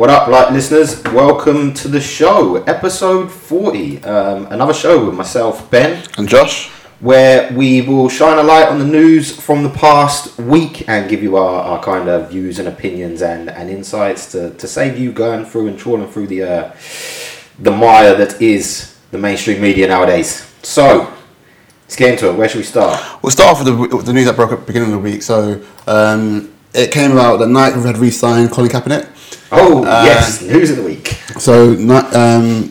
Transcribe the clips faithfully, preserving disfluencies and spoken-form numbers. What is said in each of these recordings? what up, like listeners? Welcome to the show, episode forty. Um, another show with myself, Ben, and Josh, where we will shine a light on the news from the past week and give you our, our kind of views and opinions and, and insights to, to save you going through and trawling through the uh, the mire that is the mainstream media nowadays. So, let's get into it. Where should we start? We'll start off with the, with the news that broke at the beginning of the week. So, um, it came about that Nike had re-signed Colin Kaepernick. Oh, uh, yes, news of the week. So, um,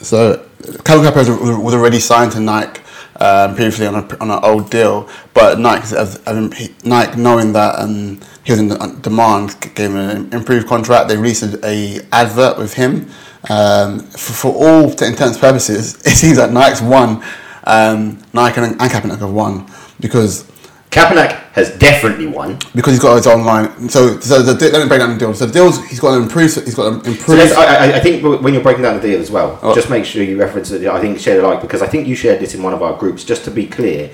so Colin Kaepernick was already signed to Nike um, previously on a, on an old deal, but Nike, um, Nike knowing that um, he was in demand, gave him an improved contract. They released a advert with him. Um, for, for all intents and purposes, it seems that Nike's won. Um, Nike and, and Kaepernick have won because Kaepernick has definitely won because he's got his online. So, so the, let me break down the deal. So the deals he's got to improve. He's got to improve. So I, I think when you're breaking down the deal as well, oh. just make sure you reference it. I think share the like because I think you shared this in one of our groups. Just to be clear,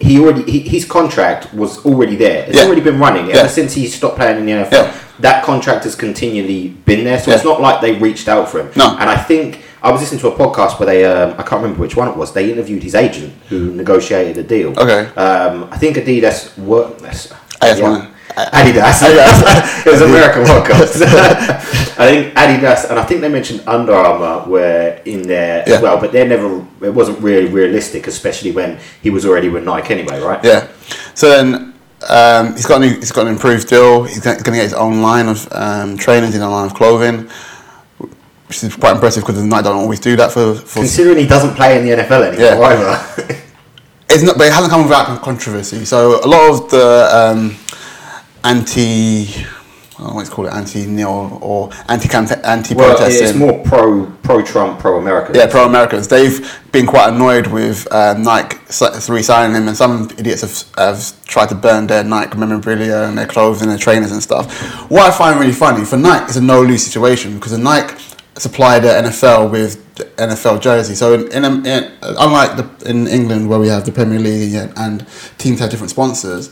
he already he, his contract was already there. It's yeah. already been running yeah. ever since he stopped playing in the N F L. Yeah. That contract has continually been there. So yeah. it's not like they reached out for him. No, and I think. I was listening to a podcast where they, um, I can't remember which one it was, they interviewed his agent who negotiated the deal. Okay. Um, I think Adidas worked... Yeah. Adidas. Adidas. It was an American podcast. I think Adidas, and I think they mentioned Under Armour were in there yeah. as well, but they never, it wasn't really realistic, especially when he was already with Nike anyway, right? Yeah. So then... Um, he's got a new, he's got an improved deal, he's going to get his own line of um, trainers, his own line of clothing. Which is quite impressive because Nike don't always do that for... for Considering he doesn't play in the N F L anymore yeah. either. It's not, but it hasn't come without controversy. So a lot of the um, anti... I don't know what to call it, anti-nil or anti-protesting. Well, it's more pro, pro-Trump, pro-Americans. Yeah, pro-Americans. They've been quite annoyed with uh, Nike re-signing him, and some idiots have, have tried to burn their Nike memorabilia and their clothes and their trainers and stuff. What I find really funny, for Nike, it's a no-lose situation because the Nike... supply the N F L with N F L jersey. So in, in, in unlike the, in England where we have the Premier League and, and teams have different sponsors,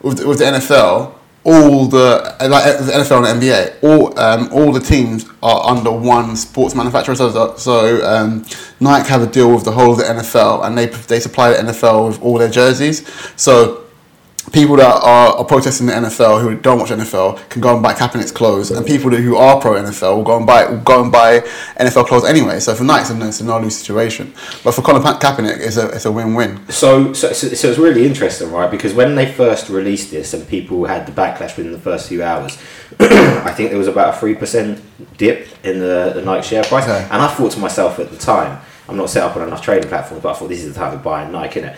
with, with the N F L, all the like the N F L and the N B A, all um, all the teams are under one sports manufacturer. So, so um, Nike have a deal with the whole of the N F L, and they they supply the N F L with all their jerseys. So. People that are, are protesting the N F L who don't watch N F L can go and buy Kaepernick's clothes, and people that, who are pro N F L will go and buy will go and buy N F L clothes anyway. So for Nike, it's a no-lose situation, but for Colin Kaepernick, it's a it's a win-win. So so so it's really interesting, right? Because when they first released this, and people had the backlash within the first few hours, I think there was about a three percent dip in the, the Nike share price, okay. and I thought to myself at the time, I'm not set up on enough trading platforms, but I thought this is the time of buying Nike, innit?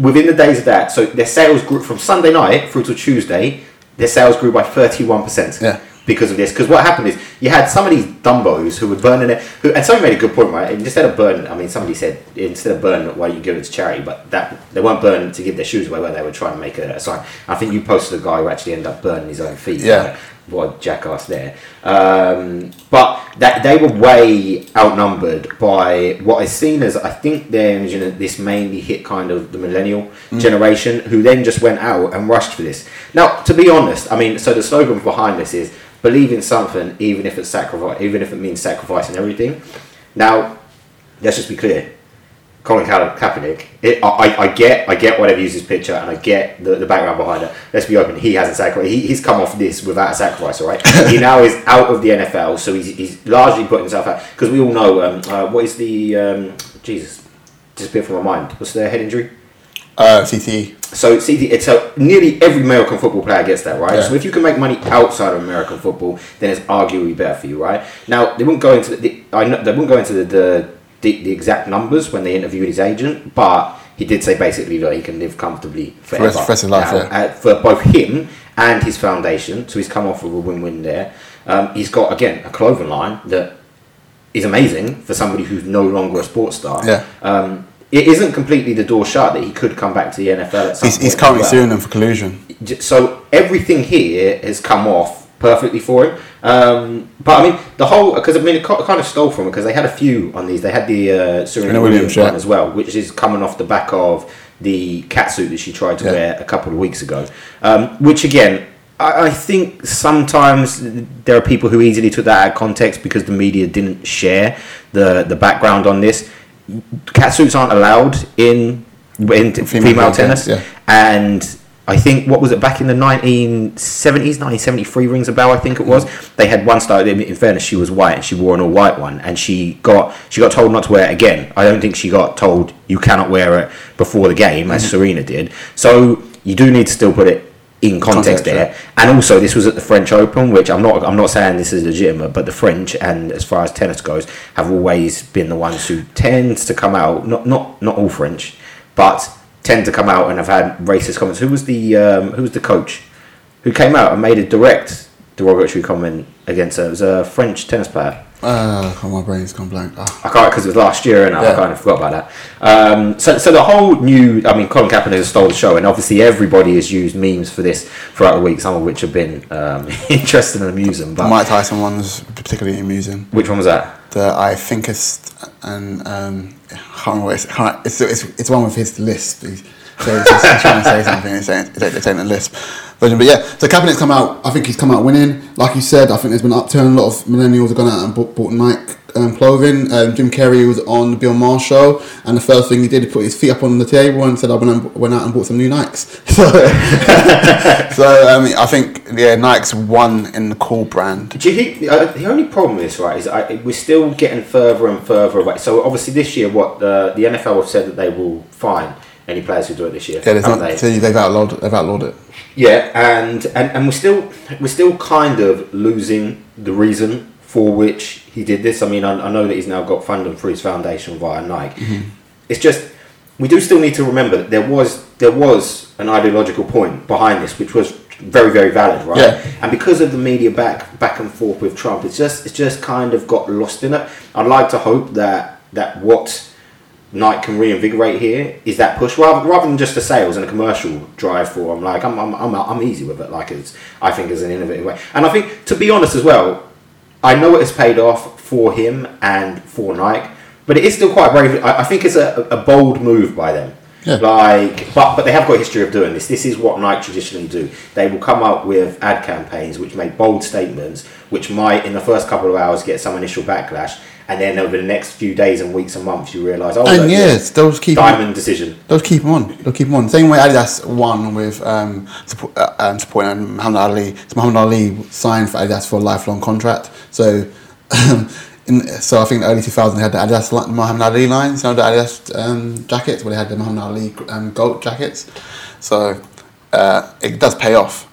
Within the days of that, so their sales grew from Sunday night through to Tuesday, their sales grew by thirty-one percent yeah. because of this. Because what happened is you had some of these dumbos who were burning it, who, and somebody made a good point, right? Instead of burning, I mean, somebody said, instead of burning it, why don't you give it to charity? But that they weren't burning to give their shoes away, were they? They were trying to make a sign. I think you posted a guy who actually ended up burning his own feet. Yeah. Right? What a jackass there. Um, but that they were way outnumbered by what I've seen as, I think they're, you know, this mainly hit kind of the millennial mm. generation who then just went out and rushed for this. Now, to be honest, I mean, so the slogan behind this is believe in something even if it's sacrifice, even if it means sacrificing everything. Now, let's just be clear. Colin Ka- Kaepernick, it, I, I get I get why they've used his picture and I get the, the background behind it. Let's be open, he hasn't sacrificed. He, he's come off this without a sacrifice, all right? He now is out of the N F L, so he's, he's largely put himself out. Because we all know, um, uh, what is the, um, Jesus, disappeared from my mind. What's the head injury? Uh, C T E. So C T E, it's a, nearly every American football player gets that, right? Yeah. So if you can make money outside of American football, then it's arguably better for you, right? Now, they wouldn't go into the, the I know, they wouldn't go into the, the The, the exact numbers when they interviewed his agent, but he did say basically that he can live comfortably forever for, rest, for, life, now, yeah. uh, for both him and his foundation. So he's come off with a win-win there. Um, he's got again a clothing line that is amazing for somebody who's no longer a sports star. Yeah. Um, it isn't completely the door shut that he could come back to the N F L at some he's, point. He's currently suing them for collusion. So everything here has come off perfectly for him. Um, but I mean, the whole, because I mean, it kind of stole from it because they had a few on these. They had the uh, Serena Williams, Williams one yeah. as well, which is coming off the back of the catsuit that she tried to yeah. wear a couple of weeks ago. Um, which again, I, I think sometimes there are people who easily took that out of context because the media didn't share the, the background on this. Catsuits aren't allowed in in female, female tennis, tennis yeah. and I think what was it back in the nineteen seventies, nineteen seventy-three rings a bell, I think it was. They had one star. In fairness, she was white and she wore an all white one, and she got she got told not to wear it again. I don't think she got told you cannot wear it before the game as mm-hmm. Serena did. So you do need to still put it in context, context there. Right. And also, this was at the French Open, which I'm not I'm not saying this is legitimate, but the French, and as far as tennis goes, have always been the ones who tends to come out. Not not not all French, but. Tend to come out and have had racist comments. Who was the um, who was the coach who came out and made a direct derogatory comment against her? It was a French tennis player. Uh, oh, my brain's gone blank. Oh. I can't, because it was last year and I yeah. kind of forgot about that. Um, so, so the whole new, I mean, Colin Kaepernick has stole the show, and obviously everybody has used memes for this throughout the week, some of which have been um, interesting and amusing. But the Mike Tyson one's particularly amusing. Which one was that? The I thinkest and um, I can't remember what it's, can't, it's, it's it's one with his lisp. He's, so he's, just, he's trying to say something. It's saying it's saying the lisp version. But yeah, so Kaepernick's come out. I think he's come out winning. Like you said, I think there's been an upturn. A lot of millennials have gone out and bought, bought Nike um, clothing. Um, Jim Carrey was on the Bill Maher show, and the first thing he did, he put his feet up on the table and said, "I went out, went out and bought some new Nikes." So, so um, I think yeah, Nike's won in the cool brand. Do you think uh, the only problem is right is I, we're still getting further and further away. So obviously this year, what the the N F L have said that they will fine any players who do it this year. Yeah, not, they? they've outlawed they've outlawed it. Yeah, and, and, and we're still we're still kind of losing the reason for which he did this. I mean, I, I know that he's now got funding for his foundation via Nike. Mm-hmm. It's just we do still need to remember that there was there was an ideological point behind this, which was very, very valid, right? Yeah. And because of the media back back and forth with Trump, it's just it's just kind of got lost in it. I'd like to hope that that what Nike can reinvigorate here is that push rather, rather than just the sales and a commercial drive for. I'm like I'm I'm I'm, I'm easy with it. Like it's I think is an innovative way, and I think to be honest as well, I know it has paid off for him and for Nike, but it is still quite brave. I, I think it's a, a bold move by them. Yeah. Like, but but they have got a history of doing this. This is what Nike traditionally do. They will come up with ad campaigns which make bold statements, which might in the first couple of hours get some initial backlash, and then over the next few days and weeks and months you realise, oh, and yes, those keep diamond on. Decision. They'll keep them on. They'll keep them on. Same way Adidas won with um, support, uh, um, supporting Muhammad Ali. So Muhammad Ali signed for Adidas for a lifelong contract. So. Um, In, so I think the early two thousands they had the Adidas Muhammad Ali lines, you know, the Adidas um, jackets, where they had the Muhammad Ali um, gold jackets. So uh, it does pay off.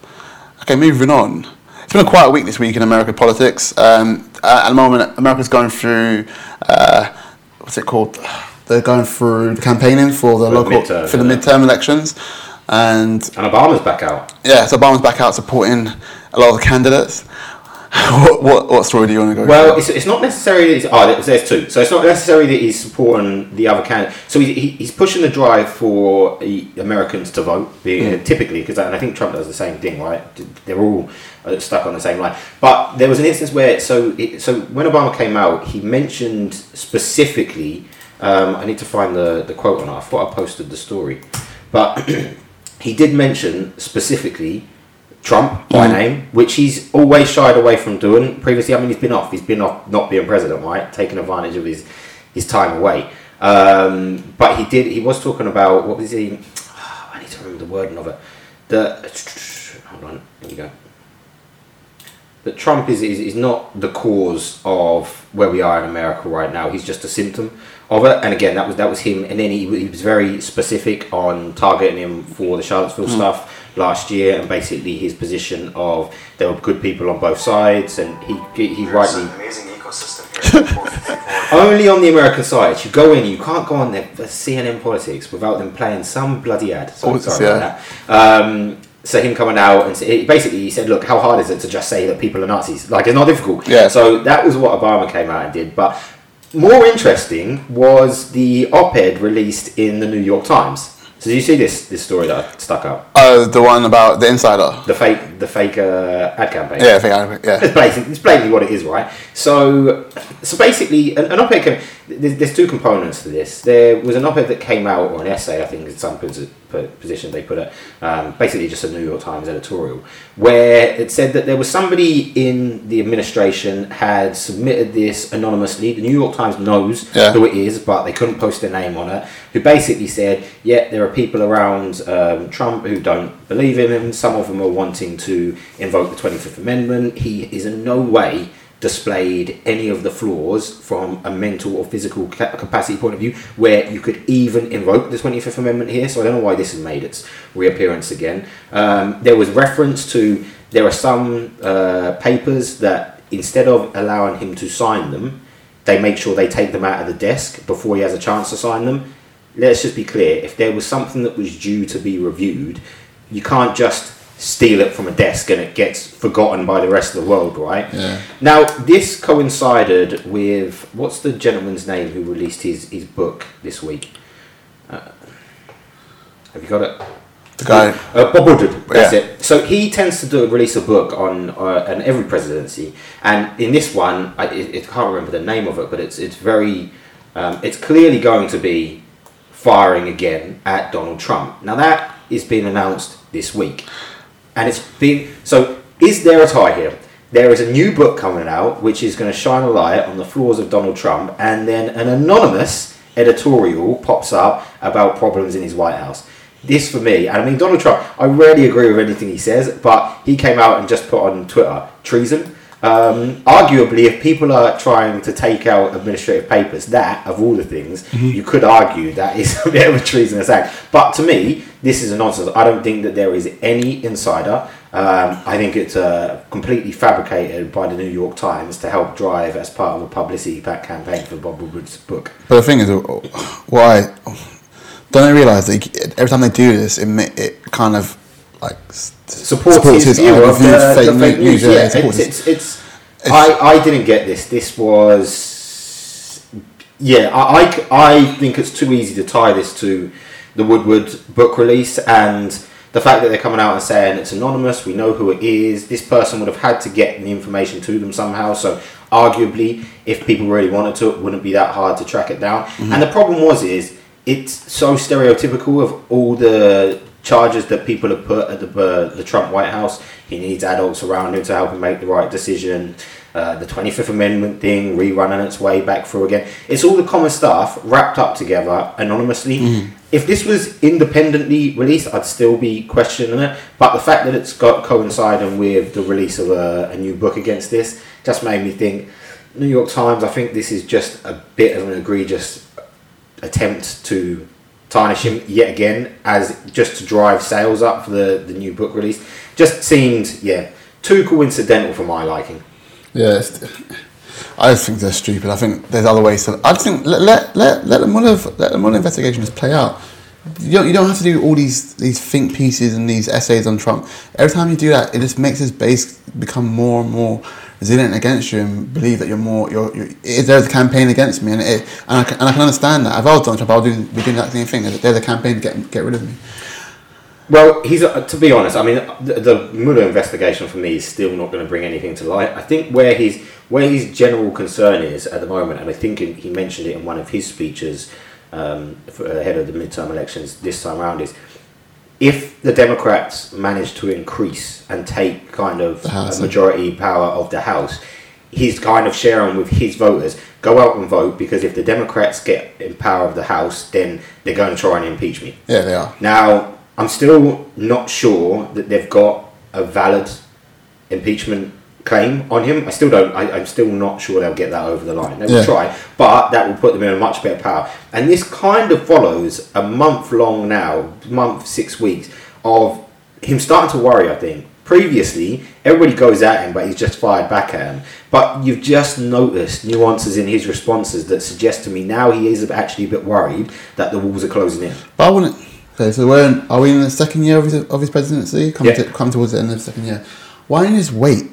Okay, moving on. It's been a quiet week this week in American politics. Um, at the moment, America's going through uh, what's it called? They're going through campaigning for the for local mid-term, for the yeah. midterm elections, and and Obama's back out. Yeah, so Obama's back out supporting a lot of the candidates. What, what what story do you want to go through? Well, it's, it's not necessarily... It's, oh, there's two. So it's not necessarily that he's supporting the other candidate. So he, he, he's pushing the drive for Americans to vote, being, mm. typically, because I think Trump does the same thing, right? They're all stuck on the same line. But there was an instance where... So, it, so when Obama came out, he mentioned specifically... Um, I need to find the, the quote on it. I thought I posted the story. But he did mention specifically... Trump by mm. name, which he's always shied away from doing previously. I mean, he's been off. He's been off not being president, right? Taking advantage of his, his time away. Um, but he did. He was talking about what was he? Oh, I need to remember the wording of it. The hold on, there you go. That Trump is, is is not the cause of where we are in America right now. He's just a symptom of it. And again, that was that was him. And then he, he was very specific on targeting him for the Charlottesville mm. stuff. Last year, and basically his position of there were good people on both sides, and he he, he rightly an amazing ecosystem here. Only on the American side, you go in, you can't go on their C N N politics without them playing some bloody ad. So oh, sorry yeah. about that. Um, so him coming out and it, basically he said, "Look, how hard is it to just say that people are Nazis? Like it's not difficult." Yeah. So that was what Obama came out and did, but. More interesting was the op-ed released in the New York Times. So did you see this this story that I stuck up? Oh, uh, the one about the insider, the fake the fake uh, ad campaign. Yeah, fake ad. Yeah, it's basically, it's basically what it is, right? So, so basically, an, an op-ed. There's, there's two components to this. There was an op-ed that came out, or an essay, I think, in some position they put it, um, basically just a New York Times editorial, where it said that there was somebody in the administration had submitted this anonymously. The New York Times knows yeah. who it is, but they couldn't post their name on it, who basically said, yeah, there are people around um, Trump who don't believe in him. Some of them are wanting to invoke the twenty-fifth amendment. He is in no way displayed any of the flaws from a mental or physical ca- capacity point of view where you could even invoke the twenty-fifth amendment here, so I don't know why this has made its reappearance again. Um, there was reference to, there are some uh, papers that instead of allowing him to sign them, they make sure they take them out of the desk before he has a chance to sign them. Let's just be clear, if there was something that was due to be reviewed, you can't just steal it from a desk and it gets forgotten by the rest of the world, right? Yeah. Now, this coincided with... What's the gentleman's name who released his, his book this week? Uh, have you got it? The guy... Uh, Bob Woodward, that's yeah. it. So he tends to do, release a book on uh, on every presidency, and in this one, I it, it can't remember the name of it, but it's it's very... Um, it's clearly going to be firing again at Donald Trump. Now, that is being announced this week. And it's been, so is there a tie here? There is a new book coming out which is going to shine a light on the flaws of Donald Trump, and then an anonymous editorial pops up about problems in his White House. This for me, and I mean Donald Trump, I rarely agree with anything he says, but he came out and just put on Twitter, treason. Um, arguably, if people are trying to take out administrative papers, that, of all the things, mm-hmm. you could argue that is a bit of a treasonous act. But to me, this is a nonsense. I don't think that there is any insider. Um, I think it's uh, completely fabricated by the New York Times to help drive as part of a publicity campaign for Bob Woodward's book. But the thing is, why don't they realise that every time they do this, it, it kind of like... Supports, supports his view of the fake news. Fake news. Yeah, yeah, it's, it's, it's, it's I, I didn't get this. This was... Yeah, I, I, I think it's too easy to tie this to the Woodward book release and the fact that they're coming out and saying it's anonymous, we know who it is, this person would have had to get the information to them somehow, so arguably, if people really wanted to, it wouldn't be that hard to track it down. Mm-hmm. And the problem was is, it's so stereotypical of all the... charges that people have put at the uh, the Trump White House. He needs adults around him to help him make the right decision. Uh, the twenty-fifth amendment thing, rerunning its way back through again. It's all the common stuff wrapped up together anonymously. Mm. If this was independently released, I'd still be questioning it. But the fact that it's got coinciding with the release of a, a new book against this just made me think, New York Times, I think this is just a bit of an egregious attempt to... tarnish him yet again, as just to drive sales up for the, the new book release. Just seemed, yeah, too coincidental for my liking. Yeah, I just think they're stupid. I think there's other ways to... I just think let let let, let the Mueller let the Mueller investigation just play out. You don't, you don't have to do all these, these think pieces and these essays on Trump. Every time you do that, it just makes his base become more and more resilient against you and believe that you're more... You're, you're, there's a campaign against me, and it, and, I can, and I can understand that. If I was Donald Trump, I would do, be doing that same thing. There's a campaign to get, get rid of me. Well, he's uh, to be honest, I mean, the, the Mueller investigation for me is still not going to bring anything to light. I think where his, where his general concern is at the moment, and I think he mentioned it in one of his speeches... Um, ahead of the midterm elections this time around is if the Democrats manage to increase and take kind of a majority power of the House, he's kind of sharing with his voters, go out and vote, because if the Democrats get in power of the House, then they're going to try and impeach me. Yeah, they are. Now, I'm still not sure that they've got a valid impeachment claim on him. I still don't I, I'm still not sure they'll get that over the line. They will yeah. try, but that will put them in a much better power. And this kind of follows a month long now, month, six weeks of him starting to worry, I think. Previously, everybody goes at him, but he's just fired back at him. But you've just noticed nuances in his responses that suggest to me now he is actually a bit worried that the walls are closing in. But I wouldn't... Okay, so we're in, are we in the second year of his, of his presidency? Come, yeah. to, come towards the end of the second year. Why in his wait?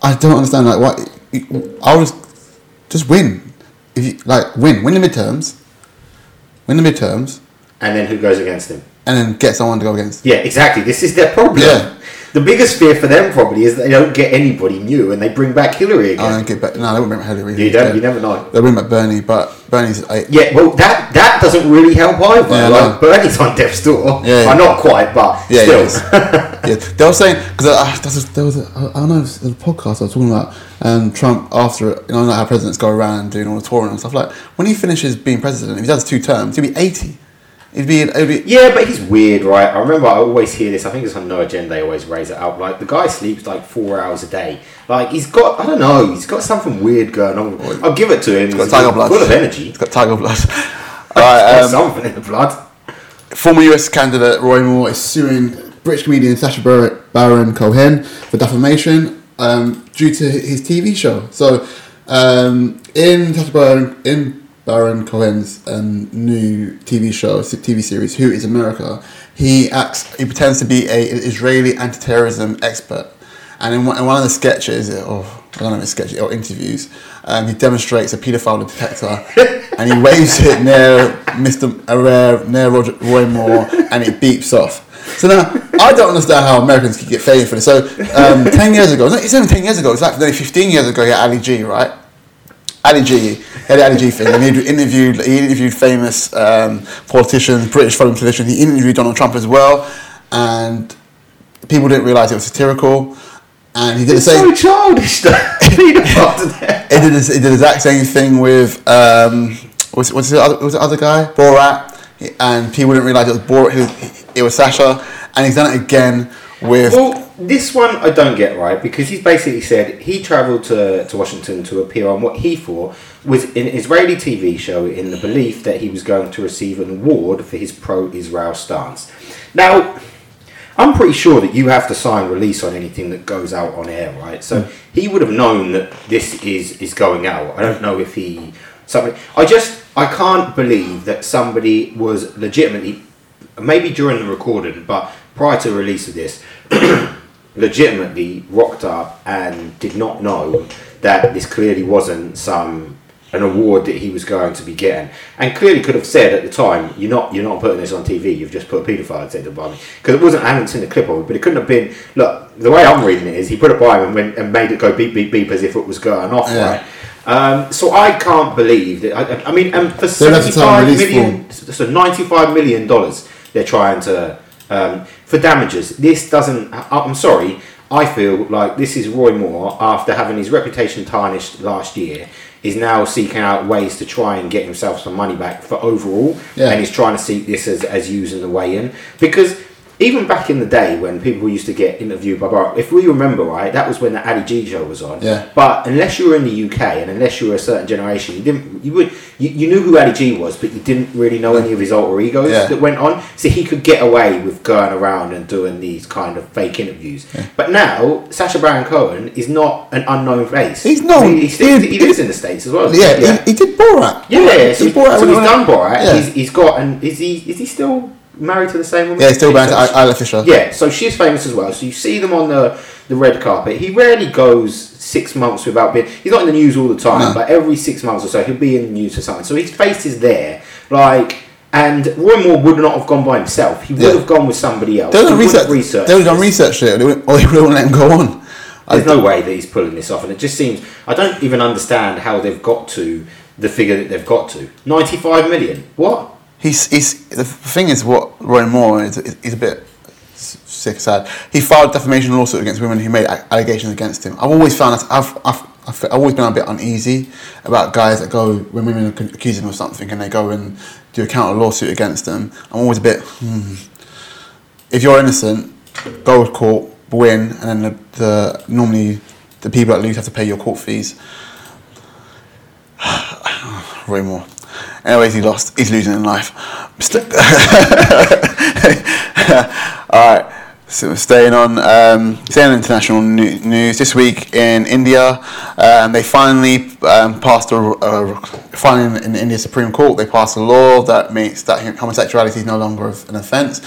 I don't understand. Like, what? I was just win. If you like, win, win the midterms, win the midterms, and then who goes against him? And then get someone to go against. Yeah, exactly. This is their problem. Yeah. The biggest fear for them probably is that they don't get anybody new, and they bring back Hillary again. I don't get back. No, they won't bring back Hillary. You don't. Yeah. You never know. They'll bring back Bernie, but Bernie's at eight. Yeah, well, that that doesn't really help either. Yeah, like, no. Bernie's on death's door. Yeah, yeah. Well, not quite, but yeah, still. Yeah, yeah. They were saying, because uh, there was, a, I don't know, the podcast I was talking about um, Trump after, you know, how presidents go around doing all the touring and stuff like that. When he finishes being president, if he does two terms, he'll be eighty. It'd be, it'd be yeah, but he's weird, right? I remember I always hear this. I think it's on No Agenda. They always raise it up. Like, the guy sleeps like four hours a day. Like, he's got, I don't know, he's got something weird going on. I'll give it to him. He's, he's got tiger blood. Full of energy. He's got tiger blood. All right, um, something in the blood. Former U S candidate Roy Moore is suing British comedian Sacha Baron Cohen for defamation um, due to his T V show. So, um, in Sacha Baron in. Baron Cohen's um, new T V show, T V series, Who is America? He acts, he pretends to be a, an Israeli anti-terrorism expert. And in one, in one of the sketches, or I don't know if it's sketches, or interviews, um, he demonstrates a paedophile detector and he waves it near Mister Arare, near Roger, Roy Moore, and it beeps off. So now, I don't understand how Americans can get favored for this. So, um, ten years ago, it's only ten years ago, it's like nearly fifteen years ago, you had Ali G, right? Ali G, he had the Ali G thing, and he interviewed, he interviewed famous um, politicians, British foreign politicians. He interviewed Donald Trump as well, and people didn't realise it was satirical. And he did it's the same. So childish, though. He did the he did exact same thing with um, was was the other was the other guy Borat, and people didn't realise it was Borat. It was, it was Sasha, and he's done it again with. Well, this one I don't get right, because he's basically said he travelled to, to Washington to appear on what he thought was an Israeli T V show in the belief that he was going to receive an award for his pro-Israel stance. Now, I'm pretty sure that you have to sign release on anything that goes out on air, right? So he would have known that this is, is going out. I don't know if he... something. I just... I can't believe that somebody was legitimately... Maybe during the recording, but prior to the release of this... legitimately rocked up and did not know that this clearly wasn't some an award that he was going to be getting, and clearly could have said at the time, you're not you're not putting this on T V, you've just put a paedophile detector by me, because it wasn't, I haven't seen the clip of it, but it couldn't have been, look, the way I'm reading it is he put it by him and, went, and made it go beep beep beep as if it was going off, yeah. Right um, so I can't believe that I, I mean and for seventy-five million, so ninety-five million dollars they're trying to Um, for damages. This doesn't, I, I'm sorry, I feel like this is Roy Moore, after having his reputation tarnished last year, is now seeking out ways to try and get himself some money back for overall, yeah. And he's trying to seek this as, as using the way in, because even back in the day when people used to get interviewed by Barack, if we remember right, that was when the Ali G show was on, yeah. But unless you were in the U K and unless you were a certain generation, you didn't, you would, you, you knew who Ali G was, but you didn't really know any of his alter egos, yeah. That went on, so he could get away with going around and doing these kind of fake interviews, yeah. But now Sacha Baron Cohen is not an unknown face. He's not, he, he, he, he, he lives in the States as well, yeah, yeah. He, he did Borat, yeah, yeah, yeah. So, he, Borat so he's done Borat, yeah. he's, he's got, and is he is he still married to the same woman? Yeah, still married to Isla Fisher. Yeah, so she's famous as well. So you see them on the, the red carpet. He rarely goes six months without being... He's not in the news all the time, no. But every six months or so, he'll be in the news or something. So his face is there. Like, and Roy Moore would not have gone by himself. He would yeah. have gone with somebody else. They would have researched research they would have done research it, or they wouldn't let him go on. There's no way that he's pulling this off. And it just seems... I don't even understand how they've got to the figure that they've got to. ninety-five million. What? He's, he's, the thing is, what Roy Moore is, is, is a bit sick, sad. He filed a defamation lawsuit against women who made allegations against him. I've always found that, I've, I've, I've, I've always been a bit uneasy about guys that go, when women accuse them of something and they go and do a counter lawsuit against them. I'm always a bit, hmm. If you're innocent, go to court, win, and then the, the normally the people that lose have to pay your court fees. Roy Moore. Anyways, he lost. He's losing in life. All right. So we're staying on. Um, staying on international news this week in India, um, they finally um, passed a, a finally in the India Supreme Court. They passed a law that makes that homosexuality is no longer an offence,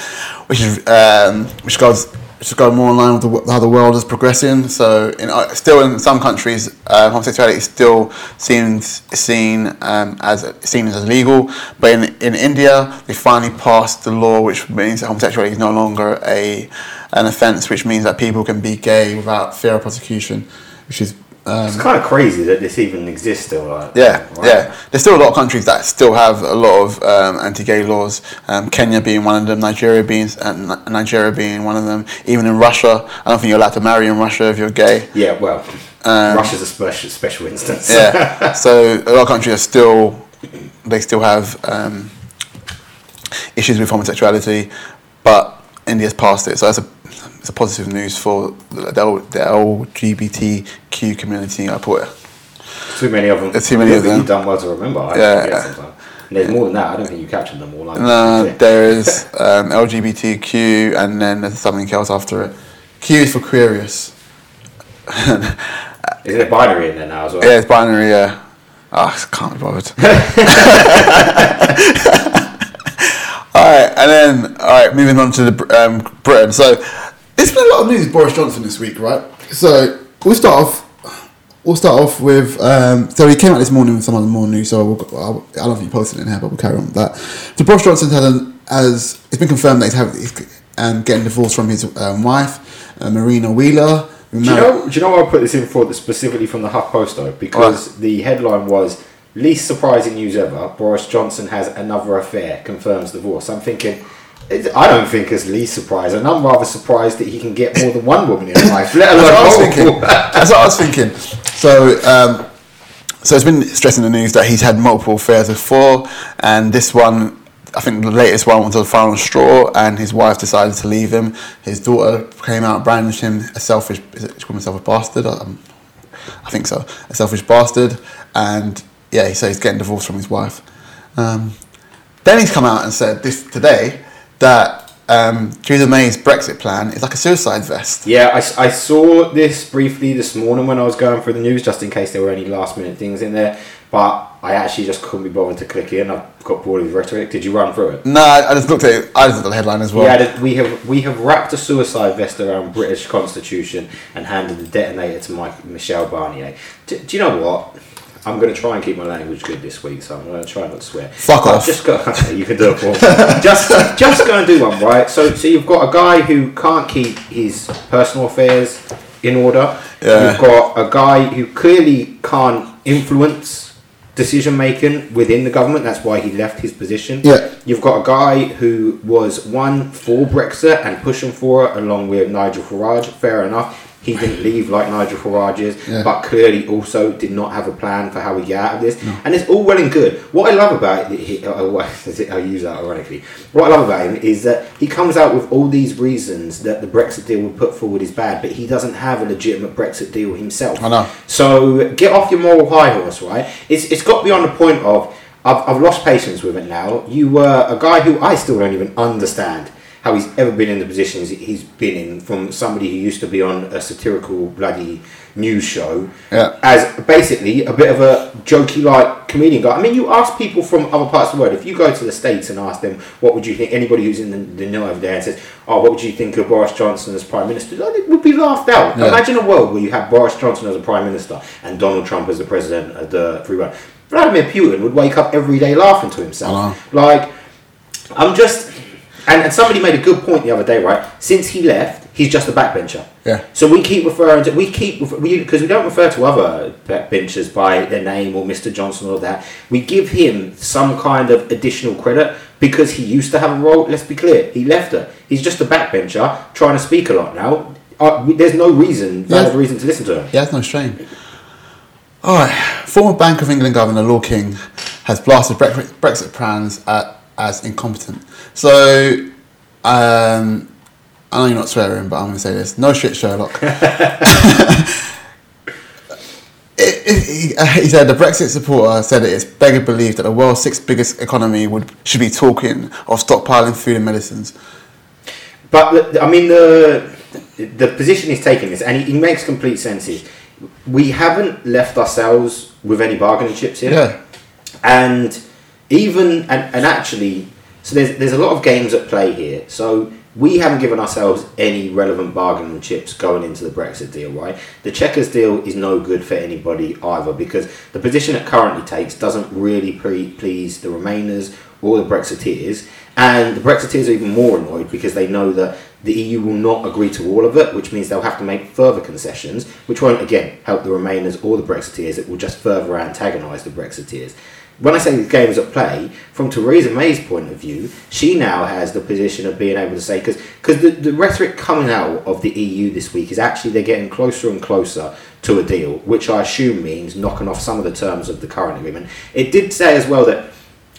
which is um, which goes which goes more in line with the, how the world is progressing. So, in, uh, still in some countries, uh, homosexuality is still seems seen um, as seen as illegal. But in in India, they finally passed the law, which means that homosexuality is no longer a an offence, which means that people can be gay without fear of prosecution, which is Um, it's kind of crazy that this even exists still. Like, yeah, right? yeah. There's still a lot of countries that still have a lot of um, anti-gay laws. Um, Kenya being one of them, Nigeria being uh, Nigeria being one of them. Even in Russia, I don't think you're allowed to marry in Russia if you're gay. Yeah, well, um, Russia's a special special instance. Yeah. So a lot of countries are still they still have um, issues with homosexuality, but India's passed it. So that's a It's a positive news for the, the L G B T Q community, I put it. Too many of them. There's too many of them. You've done well to remember. I yeah. yeah. There's yeah. more than that. I don't think you captured them all. Like no, that. there is um, L G B T Q, and then there's something else after it. Q is for curious. Is it binary in there now as well? Yeah, it's binary, yeah. Ah, oh, I can't be bothered. Alright, and then, alright, moving on to the um, Britain. So, there's been a lot of news with Boris Johnson this week, right? So we'll start off. We'll start off with. Um, so he came out this morning with some other more news. So we'll, I'll, I don't think you posted it in here, but we'll carry on with that. So Boris Johnson has, it's been confirmed that he's, having, he's um, getting divorced from his um, wife, uh, Marina Wheeler. Do you know? Do you know why I put this in for specifically from the HuffPost though? Because right. the headline was least surprising news ever. Boris Johnson has another affair. Confirms divorce. I'm thinking. I don't think it's least surprising. And I'm rather surprised that he can get more than one woman in life, let alone That's what I was thinking. That's what I was thinking. So, um, so it's been stressed in the news that he's had multiple affairs before, and this one, I think the latest one was the final straw, and his wife decided to leave him. His daughter came out and brandished him a selfish, is it, she called himself a bastard? Um, I think so. A selfish bastard. And yeah, so he's getting divorced from his wife. Um, then he's come out and said this today, that um, Theresa May's Brexit plan is like a suicide vest. Yeah, I, I saw this briefly this morning when I was going through the news, just in case there were any last minute things in there, but I actually just couldn't be bothered to click in. I got bored of his rhetoric. Did you run through it? No, I just looked at it. I just looked at the headline as well. Yeah, we have we have wrapped a suicide vest around British Constitution and handed the detonator to Mike, Michelle Barnier. Do, do you know what? I'm going to try and keep my language good this week, so I'm going to try not to swear. Fuck off. Just go, you can do it for me. Just, just go and do one, right? So, so you've got a guy who can't keep his personal affairs in order. Yeah. You've got a guy who clearly can't influence decision-making within the government. That's why he left his position. Yeah. You've got a guy who was one for Brexit and pushing for it, along with Nigel Farage. Fair enough. He didn't leave like Nigel Farage is, yeah. but clearly also did not have a plan for how we get out of this. No. And it's all well and good. What I love about it, I use that ironically, what I love about him is that he comes out with all these reasons that the Brexit deal we put forward is bad, but he doesn't have a legitimate Brexit deal himself. I know. So get off your moral high horse, right? It's It's got beyond the point of, I've, I've lost patience with it now. You were a guy who I still don't even understand how he's ever been in the positions he's been in, from somebody who used to be on a satirical bloody news show, yeah. as basically a bit of a jokey like comedian guy. I mean, you ask people from other parts of the world, if you go to the States and ask them, what would you think, anybody who's in the, the know over there and says, oh, what would you think of Boris Johnson as Prime Minister? Like, it would be laughed out. Yeah. Imagine a world where you have Boris Johnson as a Prime Minister and Donald Trump as the President of the Free World. Vladimir Putin would wake up every day laughing to himself. Hello. Like, I'm just... And, and somebody made a good point the other day, right? Since he left, he's just a backbencher. Yeah. So we keep referring to, we keep, because we, we don't refer to other backbenchers by their name or Mister Johnson or that. We give him some kind of additional credit because he used to have a role. Let's be clear, he left it. He's just a backbencher trying to speak a lot now. Uh, we, there's no reason, yeah. valid reason to listen to him. Yeah, that's no shame. All right. Former Bank of England Governor Lord King has blasted Brexit plans at as incompetent. So, um, I know you're not swearing, but I'm going to say this. No shit, Sherlock. it, it, he, uh, he said, the Brexit supporter said it is beggar believed that the world's sixth biggest economy would should be talking of stockpiling food and medicines. But, I mean, the the position he's taking this, and he, he makes complete sense, is we haven't left ourselves with any bargaining chips here. Yeah. And... Even and, and actually, so there's there's a lot of games at play here. So we haven't given ourselves any relevant bargaining chips going into the Brexit deal, right? The Chequers deal is no good for anybody either because the position it currently takes doesn't really pre- please the Remainers or the Brexiteers, and the Brexiteers are even more annoyed because they know that The E U will not agree to all of it, which means they'll have to make further concessions, which won't, again, help the Remainers or the Brexiteers. It will just further antagonise the Brexiteers. When I say the game's at play, from Theresa May's point of view, she now has the position of being able to say, because because the, the rhetoric coming out of the E U this week is actually they're getting closer and closer to a deal, which I assume means knocking off some of the terms of the current agreement. It did say as well that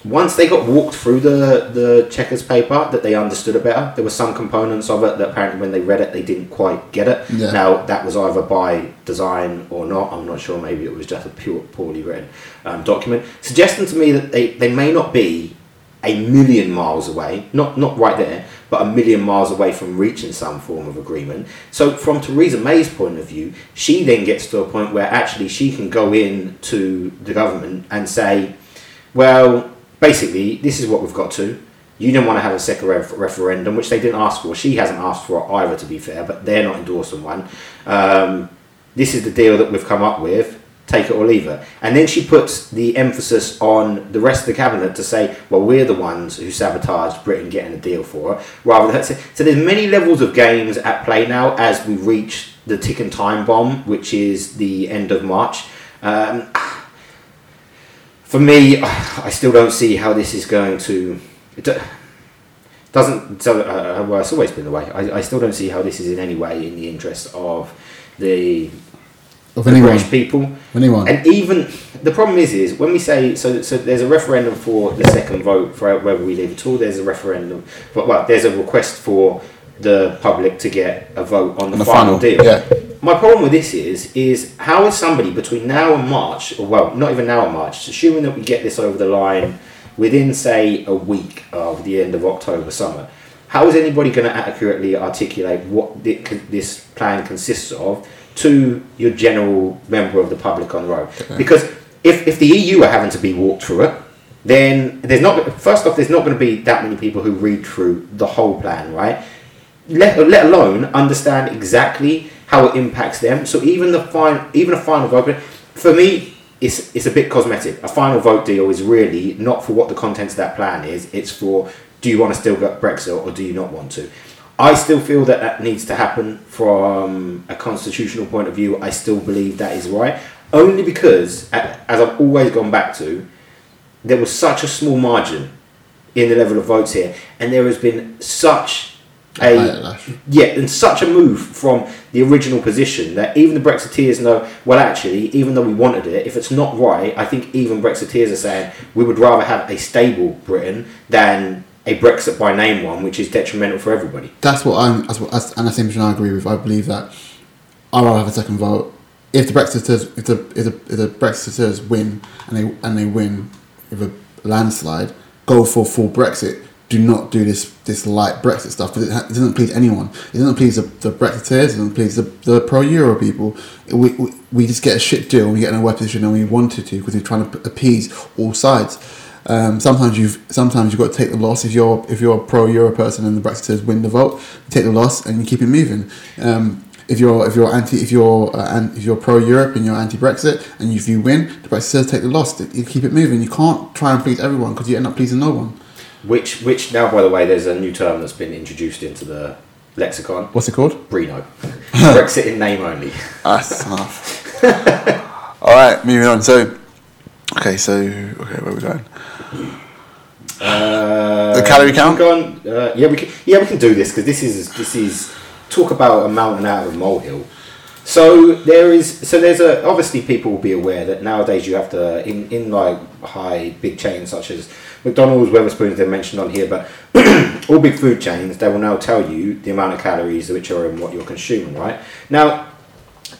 once they got walked through the, the Chequers paper, that they understood it better. There were some components of it that apparently when they read it, they didn't quite get it. Yeah. Now, that was either by design or not. I'm not sure. Maybe it was just a pure, poorly written um, document. Suggesting to me that they, they may not be a million miles away, not not right there, but a million miles away from reaching some form of agreement. So from Theresa May's point of view, she then gets to a point where actually she can go in to the government and say, well... basically, this is what we've got to. You don't want to have a second ref- referendum, which they didn't ask for. She hasn't asked for it either, to be fair, but they're not endorsing one. Um, this is the deal that we've come up with. Take it or leave it. And then she puts the emphasis on the rest of the cabinet to say, well, we're the ones who sabotaged Britain getting a deal for it. Rather than say, so there's many levels of games at play now as we reach the ticking time bomb, which is the end of March. Um, For me, I still don't see how this is going to... It doesn't... Uh, well, it's always been the way. I, I still don't see how this is in any way in the interest of the, of the British people. Anyone. And even... The problem is, is when we say... So so there's a referendum for the second vote for whether we leave at all. There's a referendum... For, well, there's a request for the public to get a vote on the, the final, final deal. Yeah. My problem with this is, is how is somebody between now and March, or well, not even now and March, assuming that we get this over the line within, say, a week of the end of October summer, how is anybody going to accurately articulate what this plan consists of to your general member of the public on the road? Okay. Because if, if the E U are having to be walked through it, then there's not, first off, there's not going to be that many people who read through the whole plan, right? Let, let alone understand exactly how it impacts them. So even the fine, even a final vote, for me, it's it's a bit cosmetic. A final vote deal is really not for what the contents of that plan is. It's for, do you want to still get Brexit or do you not want to? I still feel that that needs to happen from a constitutional point of view. I still believe that is right. Only because, as I've always gone back to, there was such a small margin in the level of votes here. And there has been such... A, yeah, and such a move from the original position that even the Brexiteers know, well, actually, even though we wanted it, if it's not right, I think even Brexiteers are saying we would rather have a stable Britain than a Brexit by name one, which is detrimental for everybody. That's what I'm, that's what, and that's something I agree with. I believe that I will have a second vote if the Brexiteers, if the if the, if the Brexiteers win and they and they win with a landslide, go for full Brexit. Do not do this this light Brexit stuff because it, ha- it doesn't please anyone. It doesn't please the, the Brexiteers. It doesn't please the, the pro-Euro people. We, we we just get a shit deal and we get in a worse position than we wanted to because we're trying to appease all sides. Um, sometimes you've sometimes you've got to take the loss if you're if you're a pro-Euro person and the Brexiteers win the vote. You take the loss and you keep it moving. Um, if you're if you're anti if you're uh, and if you're pro-Europe and you're anti-Brexit and if you win, the Brexiteers take the loss. You keep it moving. You can't try and please everyone because you end up pleasing no one. Which, which now, by the way, there's a new term that's been introduced into the lexicon. What's it called? Brino. Brexit in name only. That's enough. All right, moving on. So, okay, so okay, where are we going? Uh, the calorie count. Can we go on? Uh, yeah, we can. Yeah, we can do this because this is this is talk about a mountain out of a molehill. So there is, so there's a, obviously people will be aware that nowadays you have to, in, in like high big chains such as McDonald's, Wetherspoons, they're mentioned on here, but all big food chains, they will now tell you the amount of calories which are in what you're consuming, right? Now,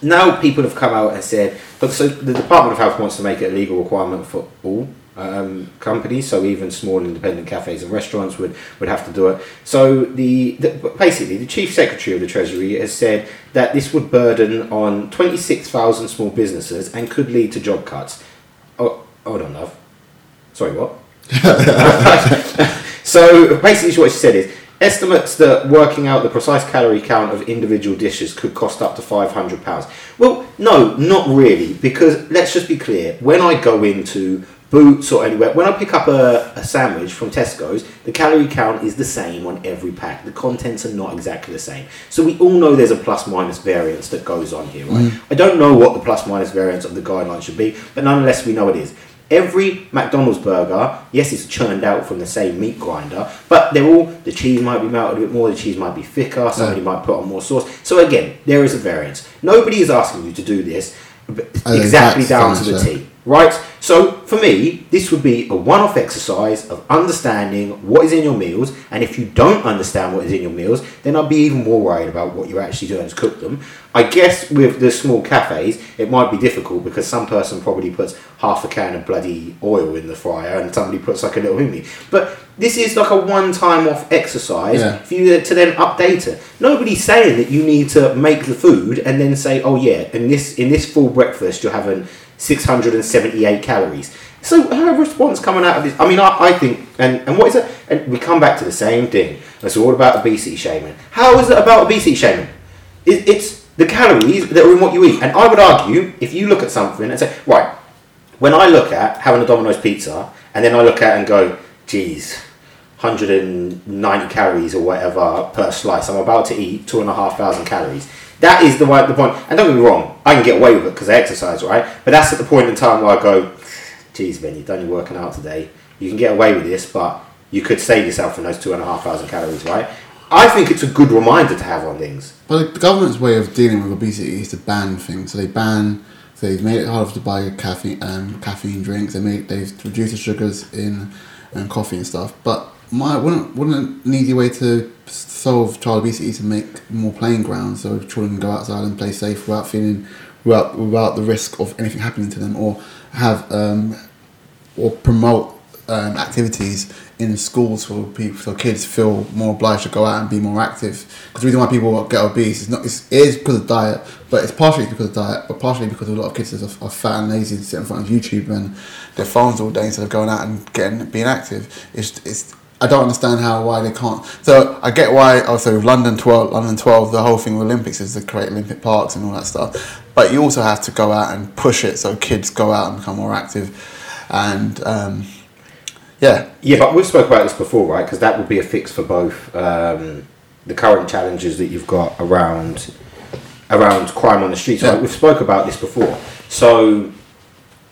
now people have come out and said, look, so the Department of Health wants to make it a legal requirement for all um, companies, so even small independent cafes and restaurants would, would have to do it. So the, the basically the Chief Secretary of the Treasury has said that this would burden on twenty-six thousand small businesses and could lead to job cuts. Oh, hold on, love. Sorry, what? So basically what she said is estimates that working out the precise calorie count of individual dishes could cost up to five hundred pounds. Well, no, not really, because let's just be clear, when I go into boots or anywhere. When I pick up a, a sandwich from Tesco's, the calorie count is the same on every pack. The contents are not exactly the same. So we all know there's a plus-minus variance that goes on here, right? Mm. I don't know what the plus-minus variance of the guidelines should be, but nonetheless we know it is. Every McDonald's burger, yes, it's churned out from the same meat grinder, but they're all, the cheese might be melted a bit more, the cheese might be thicker, somebody yeah. might put on more sauce. So again, there is a variance. Nobody is asking you to do this exactly down to the yeah. T, right? So for me, this would be a one-off exercise of understanding what is in your meals, and if you don't understand what is in your meals, then I'd be even more worried about what you're actually doing to cook them. I guess with the small cafes, it might be difficult because some person probably puts half a can of bloody oil in the fryer and somebody puts like a little hummus. But this is like a one-time off exercise yeah. for you to then update it. Nobody's saying that you need to make the food and then say, oh yeah, in this in this full breakfast you're having six hundred seventy-eight calories. So her response coming out of this, I mean, I, I think, and, and what is it? And we come back to the same thing. It's all about obesity shaming. How is it about obesity shaming? It, it's the calories that are in what you eat. And I would argue, if you look at something and say, right, when I look at having a Domino's pizza, and then I look at it and go, geez, one hundred ninety calories or whatever per slice, I'm about to eat two and a half thousand calories. That is the, the point. And don't get me wrong, I can get away with it because I exercise, right? But that's at the point in time where I go, geez, man, you've done your working out today. You can get away with this, but you could save yourself from those two and a half thousand calories, right? I think it's a good reminder to have on things. But the government's way of dealing with obesity is to ban things. So they ban, so they've made it harder to buy caffeine um, caffeine drinks. They made, they've reduced the sugars in and coffee and stuff. But my wouldn't, wouldn't an easy way to solve child obesity is to make more playing grounds so children can go outside and play safe without feeling, without, without the risk of anything happening to them, or have um, or promote um, activities in schools for people, so kids feel more obliged to go out and be more active. Because the reason why people get obese is not it's, it is because of diet, but it's partially because of diet, but partially because a lot of kids are, are fat and lazy and sit in front of YouTube and their phones all day instead of going out and getting being active. It's it's. I don't understand how why they can't. So I get why. Also, London twelve, London twelve, the whole thing with Olympics is to create Olympic parks and all that stuff. But you also have to go out and push it so kids go out and become more active. And um, yeah, yeah. But we've spoken about this before, right? Because that would be a fix for both um, the current challenges that you've got around around crime on the streets. Yeah. Right? We've spoke about this before, so.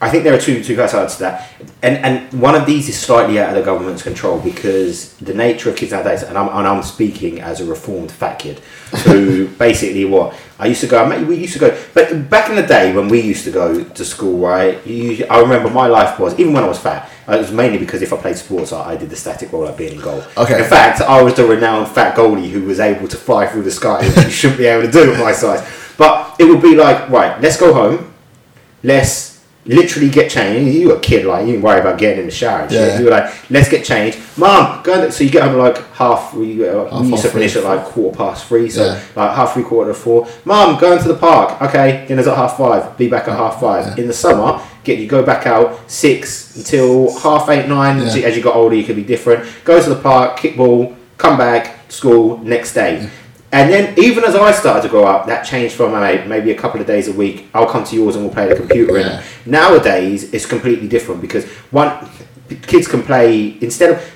I think there are two two sides to that, and and one of these is slightly out of the government's control because the nature of kids nowadays, and I'm and I'm speaking as a reformed fat kid, who basically what I used to go, we used to go, but back in the day when we used to go to school, right? You, I remember my life was even when I was fat. It was mainly because if I played sports, I, I did the static roll at being in goal. Okay. In fact, I was the renowned fat goalie who was able to fly through the sky, which you shouldn't be able to do at my size. But it would be like, right, let's go home, let's. Literally get changed. You were a kid, like you didn't worry about getting in the shower and shit. Yeah. You were like, let's get changed, mum. Go. So you get home like half. You, uh, half you used to finish at like quarter past three, so yeah. like half three quarter to four. Mum, go into the park. Okay, dinner's at half five. Be back at yeah. half five. Yeah. In the summer, get you go back out six until half eight nine. Yeah. As you got older, you could be different. Go to the park, kick ball, come back, school next day. Yeah. And then, even as I started to grow up, that changed from uh, maybe a couple of days a week. I'll come to yours and we'll play the computer. Yeah. In. Nowadays, it's completely different because one, kids can play instead of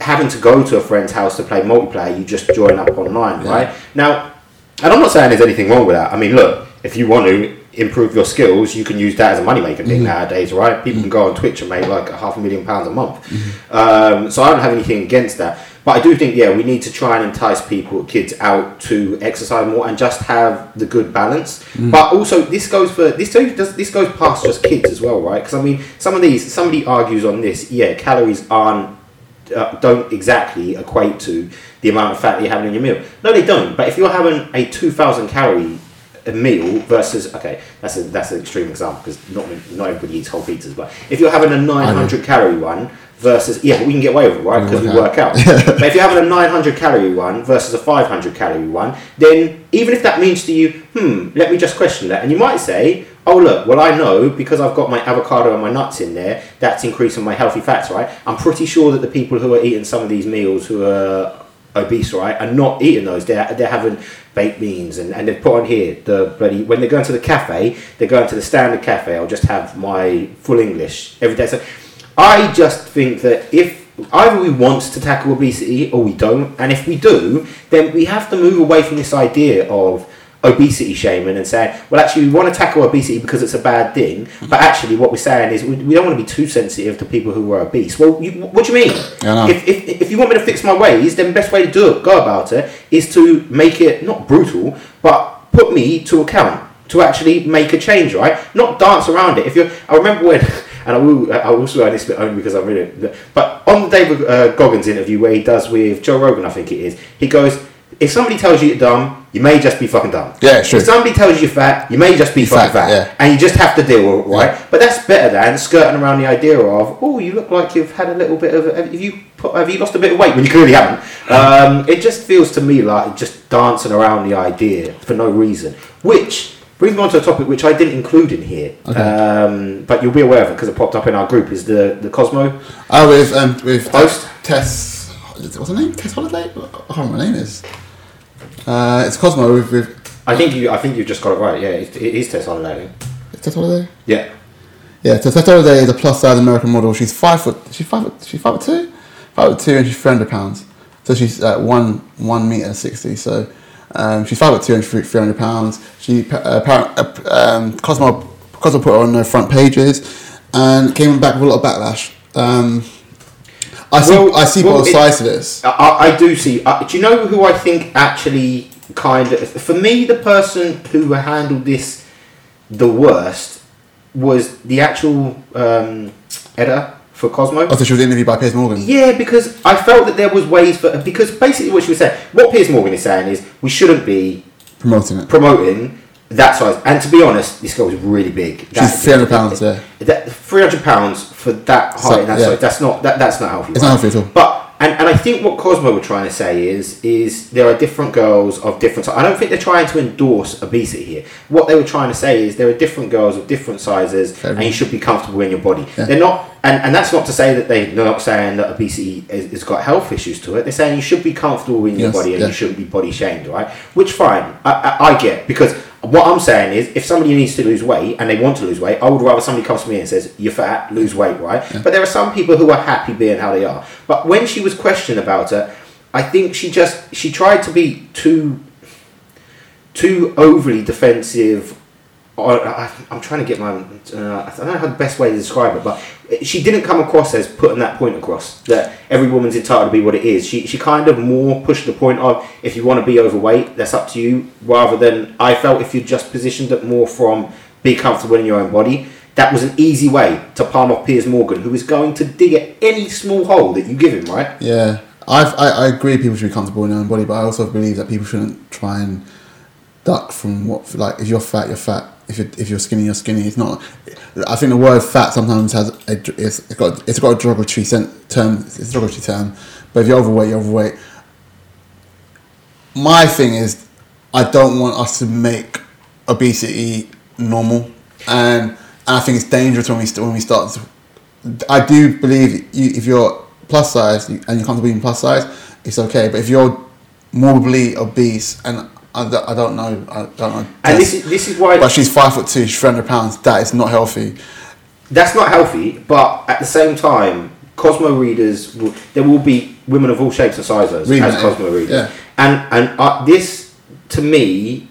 having to go to a friend's house to play multiplayer. You just join up online, yeah. right? Now, and I'm not saying there's anything wrong with that. I mean, look, if you want to improve your skills, you can use that as a money making thing mm. nowadays, right? People mm. can go on Twitch and make like a half a million pounds a month. Mm. Um, so I don't have anything against that. But I do think, yeah, we need to try and entice people, kids out to exercise more and just have the good balance. Mm. But also, this goes for this does this goes past just kids as well, right? Because I mean, some of these somebody argues on this, yeah, calories aren't uh, don't exactly equate to the amount of fat that you're having in your meal. No, they don't. But if you're having a two thousand calorie meal versus okay, that's a that's an extreme example because not not everybody eats whole pizzas. But if you're having a nine hundred calorie one. Versus, yeah, we can get away with it, right? Because we work out. But if you're having a nine hundred calorie one versus a five hundred calorie one, then even if that means to you, hmm, let me just question that. And you might say, oh, look, well, I know because I've got my avocado and my nuts in there, that's increasing my healthy fats, right? I'm pretty sure that the people who are eating some of these meals who are obese, right, are not eating those. They're, they're having baked beans and, and they've put on here the bloody, when they're going to the cafe, they're going to the standard cafe. I'll just have my full English every day. So, I just think that if either we want to tackle obesity or we don't, and if we do, then we have to move away from this idea of obesity shaming and saying, well, actually, we want to tackle obesity because it's a bad thing, but actually what we're saying is we, we don't want to be too sensitive to people who are obese. Well, you, what do you mean? If, if if you want me to fix my ways, then the best way to do it, go about it, is to make it, not brutal, but put me to account to actually make a change, right? Not dance around it. If you, I remember when... And I will, I will swear this bit only because I'm really... But on the David uh, Goggins interview where he does with Joe Rogan, I think it is, he goes, if somebody tells you you're dumb, you may just be fucking dumb. Yeah, sure. If somebody tells you you're fat, you may just be you're fucking fat. fat. Yeah. And you just have to deal with it, right? Yeah. But that's better than skirting around the idea of, oh, you look like you've had a little bit of... Have you, put, have you lost a bit of weight? When you clearly haven't. Um, it just feels to me like just dancing around the idea for no reason. Which... Brings me on to a topic which I didn't include in here, okay. um, but you'll be aware of it because it popped up in our group, is the, the Cosmo. Oh, with um, with Host? Tess, what's her name? Tess Holliday? I don't know what her name is. Uh, it's Cosmo with, with... I think you I think you just got it right, yeah, it, it is Tess Holliday. It's Tess Holliday? Yeah. Yeah, so Tess Holliday is a plus-size American model. She's five foot, she's five foot, she's five foot two? Five foot two and she's three hundred pounds. So she's uh, one, one metre sixty, so... Um, she's five foot two and three hundred pounds. She uh, um, Cosmo Cosmo put her on the front pages, and came back with a lot of backlash. Um, I see. Well, I see well, both it, sides of this. I, I do see. Uh, do you know who I think actually kind of? For me, the person who handled this the worst was the actual um, editor for Cosmo. Oh, so she was interviewed by Piers Morgan. Yeah, because I felt that there was ways for... Because basically what she was saying... What Piers Morgan is saying is we shouldn't be... Promoting it. Promoting that size. And to be honest, this girl is really big. That, She's three hundred pounds, yeah. That, three hundred pounds for that height so, and that yeah. size. That's not, that, that's not healthy. It's right? not healthy at all. But, and, and I think what Cosmo were trying to say is is there are different girls of different sizes. I don't think they're trying to endorse obesity here. What they were trying to say is there are different girls of different sizes Fair and right. you should be comfortable in your body. Yeah. They're not... And, and that's not to say that they, they're not saying that obesity has, has got health issues to it. They're saying you should be comfortable in your yes, body and yes. you shouldn't be body shamed, right? Which, fine, I, I, I get. Because what I'm saying is if somebody needs to lose weight and they want to lose weight, I would rather somebody comes to me and says, you're fat, lose weight, right? Yeah. But there are some people who are happy being how they are. But when she was questioned about it, I think she just, she tried to be too, too overly defensive. I, I'm trying to get my... Uh, I don't know how the best way to describe it, but she didn't come across as putting that point across, that every woman's entitled to be what it is. She she kind of more pushed the point of, if you want to be overweight, that's up to you, rather than, I felt if you just positioned it more from be comfortable in your own body, that was an easy way to palm off Piers Morgan, who is going to dig at any small hole that you give him, right? Yeah, I've, I, I agree people should be comfortable in their own body, but I also believe that people shouldn't try and duck from what... Like, if you're fat, you're fat. If you're, if you're skinny, you're skinny. It's not... I think the word fat sometimes has... A, it's, it's got it's got a derogatory term. It's a derogatory term. But if you're overweight, you're overweight. My thing is, I don't want us to make obesity normal. And I think it's dangerous when we, when we start... To, I do believe you, if you're plus size and you're comfortable being plus size, it's okay. But if you're morbidly obese and... I don't know. I don't know. And this is this is why. But she's five foot two. She's three hundred pounds. That is not healthy. That's not healthy. But at the same time, Cosmo readers will. There will be women of all shapes and sizes Reading as it. Cosmo readers. Yeah. And and uh, this to me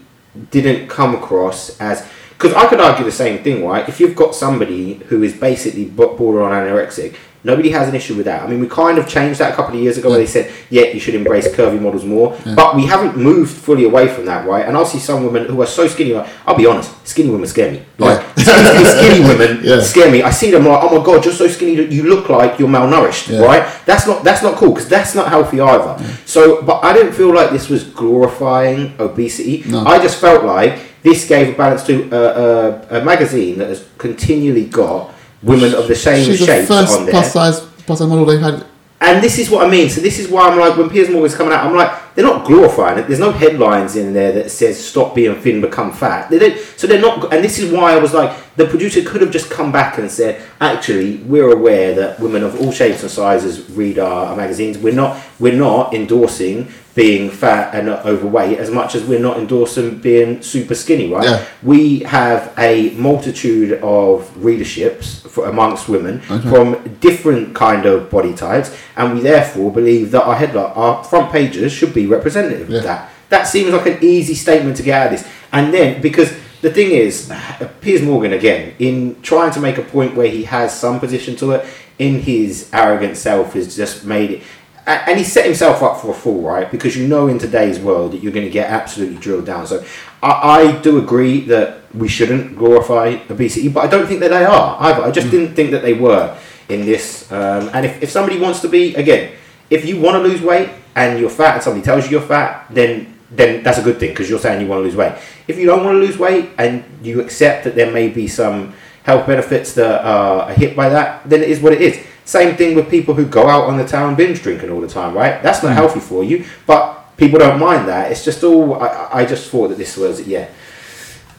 didn't come across as because I could argue the same thing, right? If you've got somebody who is basically borderline anorexic. Nobody has an issue with that. I mean, we kind of changed that a couple of years ago yeah. where they said, yeah, you should embrace curvy models more. Yeah. But we haven't moved fully away from that, right? And I'll see some women who are so skinny. Like, I'll be honest, skinny women scare me. Like, yeah. skinny, skinny women yeah. scare me. I see them like, oh my God, you're so skinny that you look like you're malnourished, yeah. right? That's not that's not cool because that's not healthy either. Yeah. So, but I didn't feel like this was glorifying obesity. No. I just felt like this gave a balance to a, a, a magazine that has continually got women of the same She's shape the first on there. Plus size, plus size model they've had. And this is what I mean. So this is why I'm like, when Piers Morgan's coming out, I'm like, they're not glorifying it. There's no headlines in there that says stop being thin, become fat. They don't, so they're not, and this is why I was like, the producer could have just come back and said, actually, we're aware that women of all shapes and sizes read our magazines. We're not, we're not endorsing being fat and overweight as much as we're not endorsing being super skinny, right? Yeah. We have a multitude of readerships for, amongst women okay. from different kind of body types, and we therefore believe that our headline, our front pages should be representative yeah. of that. That seems like an easy statement to get out of this. And then, because the thing is, Piers Morgan, again, in trying to make a point where he has some position to it, in his arrogant self has just made it... And he set himself up for a fall, right? Because you know in today's world that you're going to get absolutely drilled down. So I, I do agree that we shouldn't glorify obesity, but I don't think that they are either. I just mm. didn't think that they were in this. Um, and if, if somebody wants to be, again, if you want to lose weight and you're fat and somebody tells you you're fat, then then that's a good thing because you're saying you want to lose weight. If you don't want to lose weight and you accept that there may be some health benefits that are hit by that, then it is what it is. Same thing with people who go out on the town binge drinking all the time, right? That's not mm. healthy for you, but people don't mind that. It's just all, I, I just thought that this was, yeah,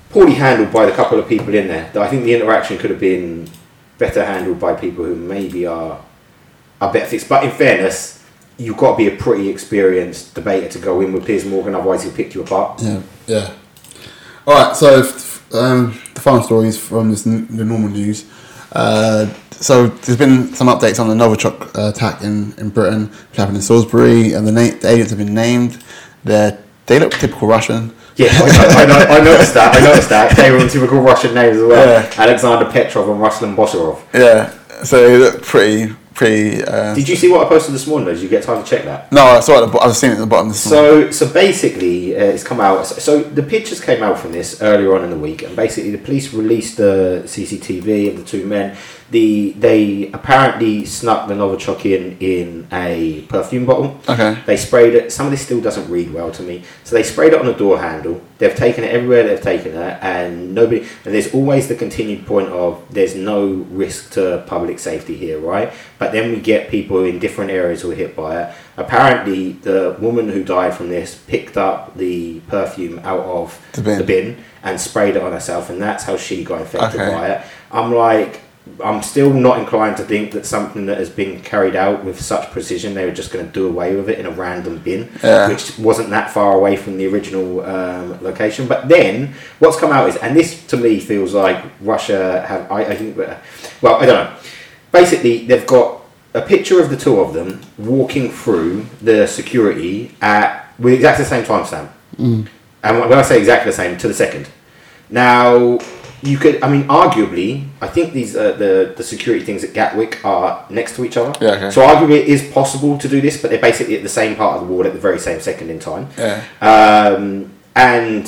poorly handled by the couple of people in there. I think the interaction could have been better handled by people who maybe are, are better fixed. But in fairness, you've got to be a pretty experienced debater to go in with Piers Morgan, otherwise he'll pick you apart. Yeah, yeah. All right, so um, the final story is from this n- the normal news. Uh, so there's been some updates on the Novichok uh, attack in, in Britain, which happened in Salisbury, and the, na- the agents have been named. They're, they look typical Russian. Yeah, I, know, I, know, I noticed that. I noticed that. They were on typical Russian names as well. Yeah. Alexander Petrov and Ruslan Bosorov. Yeah, so they look pretty... pretty uh, Did you see what I posted this morning? Did you get time to check that? No, I saw it. I've seen it at the bottom this morning. So, so basically, uh, it's come out... So the pictures came out from this earlier on in the week, and basically the police released the C C T V of the two men. The They apparently snuck the Novichok in in a perfume bottle. Okay. They sprayed it. Some of this still doesn't read well to me. So they sprayed it on a door handle. They've taken it everywhere they've taken it, and nobody... And there's always the continued point of there's no risk to public safety here, right? But then we get people in different areas who are hit by it. Apparently, the woman who died from this picked up the perfume out of the bin, the bin and sprayed it on herself, and that's how she got infected okay. by it. I'm like... I'm still not inclined to think that something that has been carried out with such precision, they were just going to do away with it in a random bin, yeah. which wasn't that far away from the original um, location. But then what's come out is, and this to me feels like Russia have, I, I think, well, I don't know. Basically, they've got a picture of the two of them walking through the security at with exactly the same timestamp. Mm. And when I say exactly the same, to the second. Now... You could, I mean, arguably, I think these uh, the the security things at Gatwick are next to each other. Yeah, okay. So arguably, it is possible to do this, but they're basically at the same part of the wall at the very same second in time. Yeah. Um, and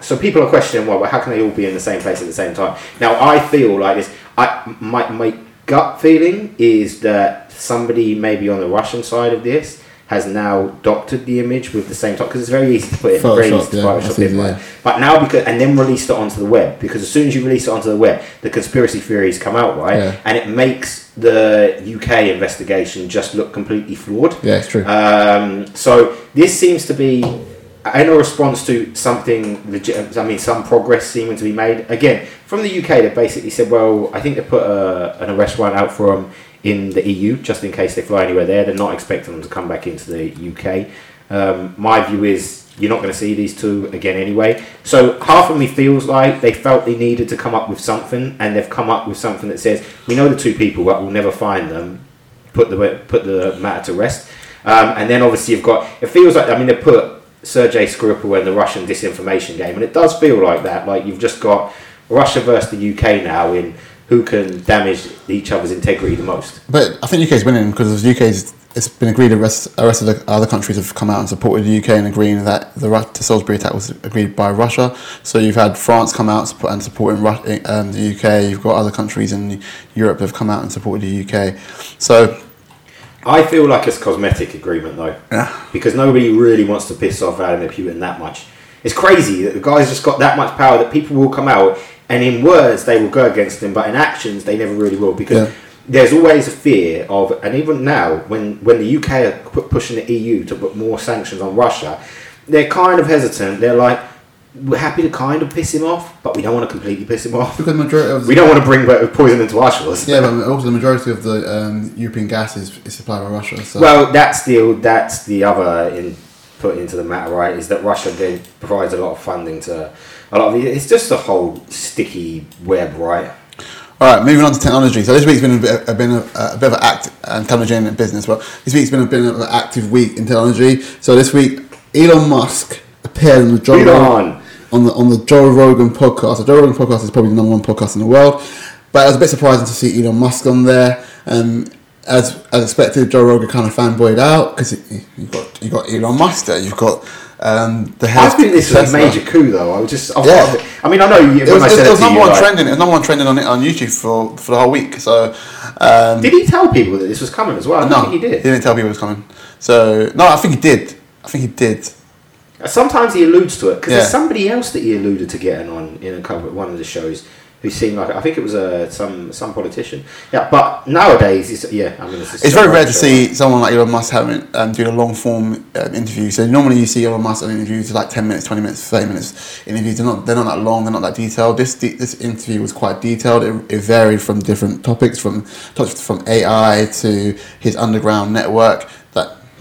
so people are questioning, well, how can they all be in the same place at the same time? Now, I feel like this. I my my gut feeling is that somebody maybe on the Russian side of this has now doctored the image with the same top, because it's very easy to put in, very easy to Photoshop in, yeah. But now, because and then released it onto the web, because as soon as you release it onto the web, the conspiracy theories come out, right? Yeah. And it makes the U K investigation just look completely flawed. Yeah, it's true. Um, so this seems to be in a response to something legit. I mean, some progress seeming to be made. Again, from the U K, they basically said, well, I think they put a, an arrest warrant out for them in the E U, just in case they fly anywhere there. They're not expecting them to come back into the U K. Um, my view is you're not going to see these two again anyway. So half of me feels like they felt they needed to come up with something, and they've come up with something that says, we know the two people, but we'll never find them, put the put the matter to rest. Um, and then obviously you've got, it feels like, I mean, they put Sergei Skripal and the Russian disinformation game, and it does feel like that. Like you've just got Russia versus the U K now in who can damage each other's integrity the most. But I think the U K's winning because the U K's, it's been agreed the rest, the rest of the other countries have come out and supported the U K in agreeing that the, the Salisbury attack was agreed by Russia. So you've had France come out and supporting um, the U K. You've got other countries in Europe that have come out and supported the U K. So I feel like it's a cosmetic agreement though. Yeah. Because nobody really wants to piss off Vladimir Putin that much. It's crazy that the guy's just got that much power that people will come out and in words, they will go against him, but in actions, they never really will. Because yeah. there's always a fear of, and even now, when, when the U K are p- pushing the E U to put more sanctions on Russia, they're kind of hesitant. They're like, we're happy to kind of piss him off, but we don't want to completely piss him off. Because majority of the, we don't want to bring poison into our shores. Yeah, but also the majority of the um, European gas is, is supplied by Russia. So. Well, that's the that's the other input into the matter, right? Is that Russia then provides a lot of funding to a lot of it's just a whole sticky web, right? All right, moving on to technology. So this week's been a bit, a, been a, a bit of an act, technology and business. Well, this week's been a bit of an active week in technology. So this week, Elon Musk appeared on the Joe Rogan on the on the Joe Rogan podcast. The Joe Rogan podcast is probably the number one podcast in the world, but it was a bit surprising to see Elon Musk on there. Um, as as expected, Joe Rogan kind of fanboyed out because you got you got Elon Musk there. You've got. Um, the I think this was a major coup, though. I was just, I, yeah. was, I mean, I know you, it was, I said it was number one trending. It was number one trending on it on YouTube for for the whole week. So, um, did he tell people that this was coming as well? I no, don't think he did. He didn't tell people it was coming. So, no, I think he did. I think he did. Sometimes he alludes to it because yeah. there's somebody else that he alluded to getting on in a couple one of the shows. Who seemed like I think it was a some some politician. Yeah, but nowadays, it's, yeah, I mean, it's, it's very rare to see someone like Elon Musk having um, doing a long form um, interview. So normally you see Elon Musk on interviews like ten minutes, twenty minutes, thirty minutes interviews. They're not they're not that long. They're not that detailed. This de- this interview was quite detailed. It, it varied from different topics, from from A I to his underground network.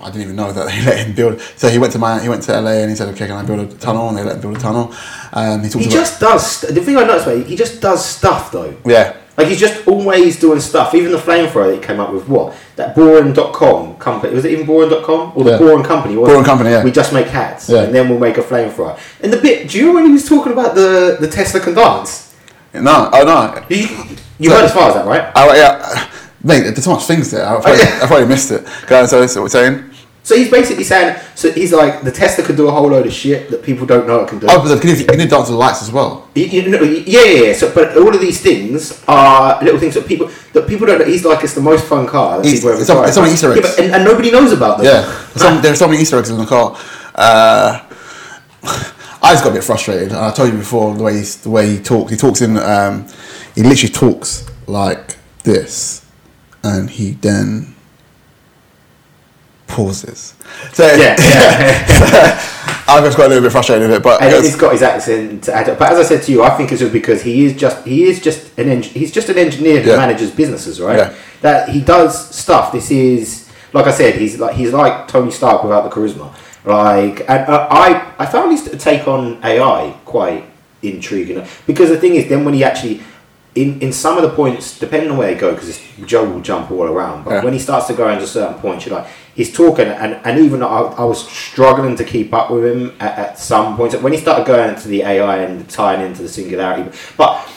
I didn't even know that they let him build. So he went to my, he went to L A and he said, "Okay, can I build a tunnel?" And they let him build a tunnel. Um, he he just does. The thing I noticed, mate, he just does stuff though. Yeah. Like he's just always doing stuff. Even the flamethrower that he came up with, what that boring dot com company was it even boring dot com or the yeah. Boring Company? Wasn't Boring it? Company. Yeah. We just make hats yeah. and then we'll make a flamethrower. And the bit, do you know when he was talking about the the Tesla can dance? No, oh no. You, you so, heard as far as that, right? I, yeah, mate. There's so much things there. I probably, I probably missed it. Can I tell this? What we're saying? So he's basically saying, so he's like, the Tesla can do a whole load of shit that people don't know it can do. Oh, but can you dance with the lights as well? You, you know, yeah, yeah, yeah. So, but all of these things are little things that people that people don't know. He's like, it's the most fun car. That people ever it's some, it's so many Easter eggs. Yeah, but, and, and nobody knows about them. Yeah, some, there are so many Easter eggs in the car. Uh, I just got a bit frustrated. I told you before the way he's, the way he talks. He talks in, um, he literally talks like this, and he then. Pauses. So yeah, yeah. So, I've just got a little bit frustrated with it, but and goes, he's got his accent. To add up. But as I said to you, I think it's just because he is just he is just an eng- he's just an engineer who yeah. manages businesses, right? Yeah. That he does stuff. This is like I said, he's like he's like Tony Stark without the charisma. Like, and uh, I I found his take on A I quite intriguing because the thing is, then when he actually In in some of the points, depending on where they go, because Joe will jump all around, but yeah. when he starts to go into certain points, you're like, he's talking, and, and even I, I was struggling to keep up with him at, at some points. When he started going into the A I and tying into the singularity, but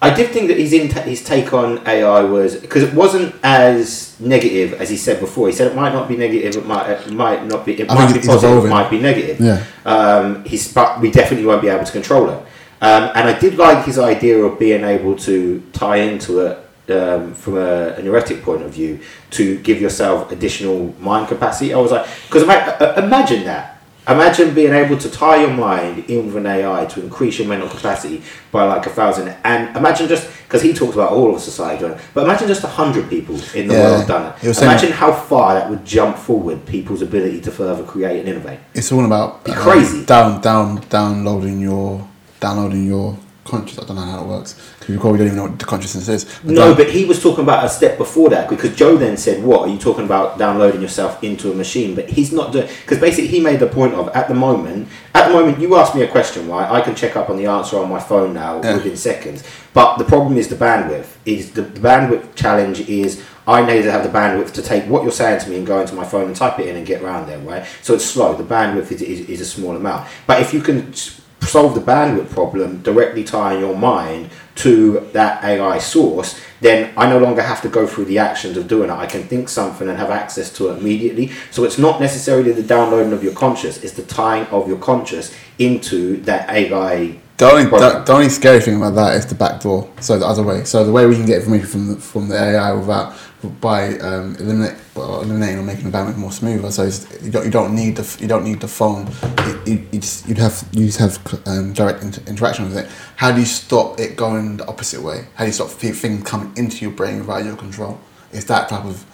I did think that his, in, his take on A I was, because it wasn't as negative as he said before. He said it might not be negative, it might, it might not be, it I might be positive, evolving. It might be negative. Yeah. Um, he's, but we definitely won't be able to control it. Um, and I did like his idea of being able to tie into it um, from a, a neurotic point of view to give yourself additional mind capacity. I was like, because imagine that. Imagine being able to tie your mind in with an A I to increase your mental capacity by like a thousand. And imagine just, because he talked about all of society doing it, but imagine just a hundred people in the yeah, world done it. Imagine saying, how far that would jump forward people's ability to further create and innovate. It's all about Be crazy. Uh, down, down, downloading your... Downloading your consciousness. I don't know how it works because you probably don't even know what the consciousness is. But no, but he was talking about a step before that because Joe then said, "What are you talking about? Downloading yourself into a machine?" But he's not doing because basically he made the point of at the moment. At the moment, you ask me a question, right? I can check up on the answer on my phone now yeah. within seconds. But the problem is the bandwidth. Is the, the bandwidth challenge is. I need to have the bandwidth to take what you're saying to me and go into my phone and type it in and get around there, right? So it's slow. The bandwidth is is, is a small amount. But if you can. Solve the bandwidth problem directly tying your mind to that A I source, then I no longer have to go through the actions of doing it. I can think something and have access to it immediately. So it's not necessarily the downloading of your conscious, it's the tying of your conscious into that A I. The only, the, the only scary thing about that is the back door. So the other way. So the way we can get information from the, from the A I without by um, eliminate, well, eliminating or making the bandwidth more smoother. So you don't you don't need the you don't need the phone. It, you, you just you'd have you just have um, direct inter- interaction with it. How do you stop it going the opposite way? How do you stop things coming into your brain without your control? It's that type of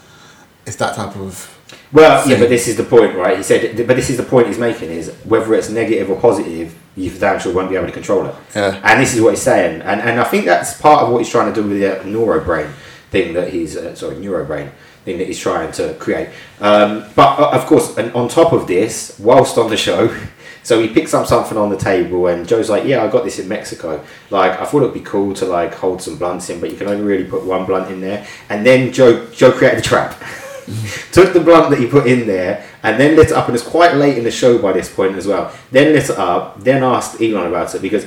it's that type of. Well, thing. Yeah, but this is the point, right? He said, but this is the point he's making: is whether it's negative or positive, you actually won't be able to control it. Yeah. And this is what he's saying, and and I think that's part of what he's trying to do with the neuro brain. Thing that he's uh, sorry neurobrain thing that he's trying to create, um, but uh, of course, and on top of this, whilst on the show, so he picks up something on the table, and Joe's like, "Yeah, I got this in Mexico. Like, I thought it'd be cool to like hold some blunts in, but you can only really put one blunt in there." And then Joe Joe created a trap, took the blunt that he put in there, and then lit it up. And it's quite late in the show by this point as well. Then lit it up. Then asked Elon about it because.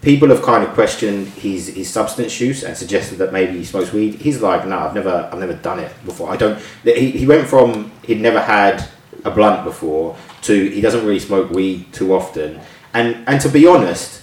People have kind of questioned his, his substance use and suggested that maybe he smokes weed. He's like, no, I've never I've never done it before. I don't. He he went from he'd never had a blunt before to he doesn't really smoke weed too often. And and to be honest,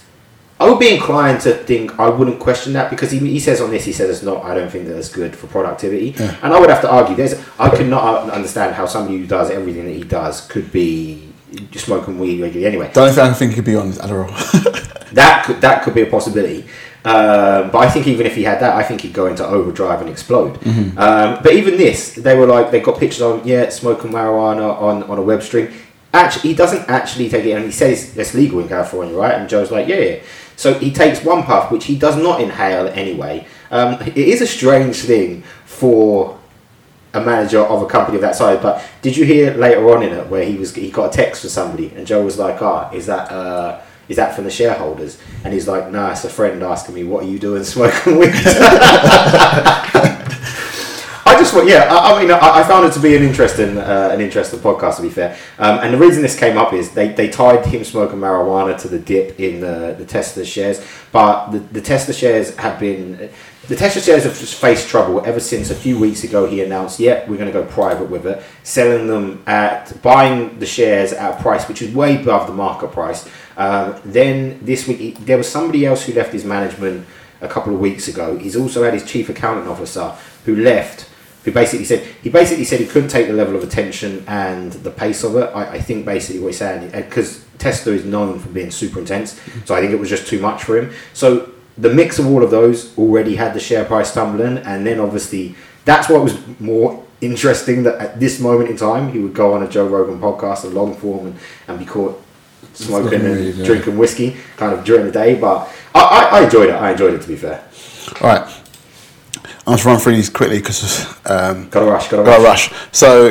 I would be inclined to think I wouldn't question that because he he says on this he says it's not. I don't think that it's good for productivity. Yeah. And I would have to argue this. I could not understand how somebody who does everything that he does could be smoking weed regularly anyway. Don't think he could be on Adderall. That could, that could be a possibility. Um, but I think even if he had that, I think he'd go into overdrive and explode. Mm-hmm. Um, but even this, they were like, they got pictures on, yeah, smoking marijuana on, on a web stream. Actually, he doesn't actually take it. And he says it's legal in California, right? And Joe's like, yeah, yeah. So he takes one puff, which he does not inhale anyway. Um, it is a strange thing for a manager of a company of that size. But did you hear later on in it where he was he got a text from somebody and Joe was like, ah, is that... Uh, Is that from the shareholders? And he's like, nah, it's a friend asking me, what are you doing smoking weed? I just want, yeah, I, I mean, I, I found it to be an interesting uh, an interesting podcast, to be fair. Um, and the reason this came up is they, they tied him smoking marijuana to the dip in the, the Tesla shares. But the, the Tesla shares have been... The Tesla shares have faced trouble ever since a few weeks ago he announced, yep, we're going to go private with it, selling them at, buying the shares at a price which is way above the market price. Um, then this week, there was somebody else who left his management a couple of weeks ago. He's also had his chief accounting officer who left, who basically said, he basically said he couldn't take the level of attention and the pace of it. I, I think basically what he's saying, because Tesla is known for being super intense, so I think it was just too much for him. So, the mix of all of those already had the share price tumbling, and then obviously that's what was more interesting, that at this moment in time he would go on a Joe Rogan podcast, a long form, and, and be caught smoking and really drinking whiskey kind of during the day. But I, I, I enjoyed it. I enjoyed it, to be fair. All right. I'll just run through these quickly because um, gotta rush, gotta, gotta rush. rush. So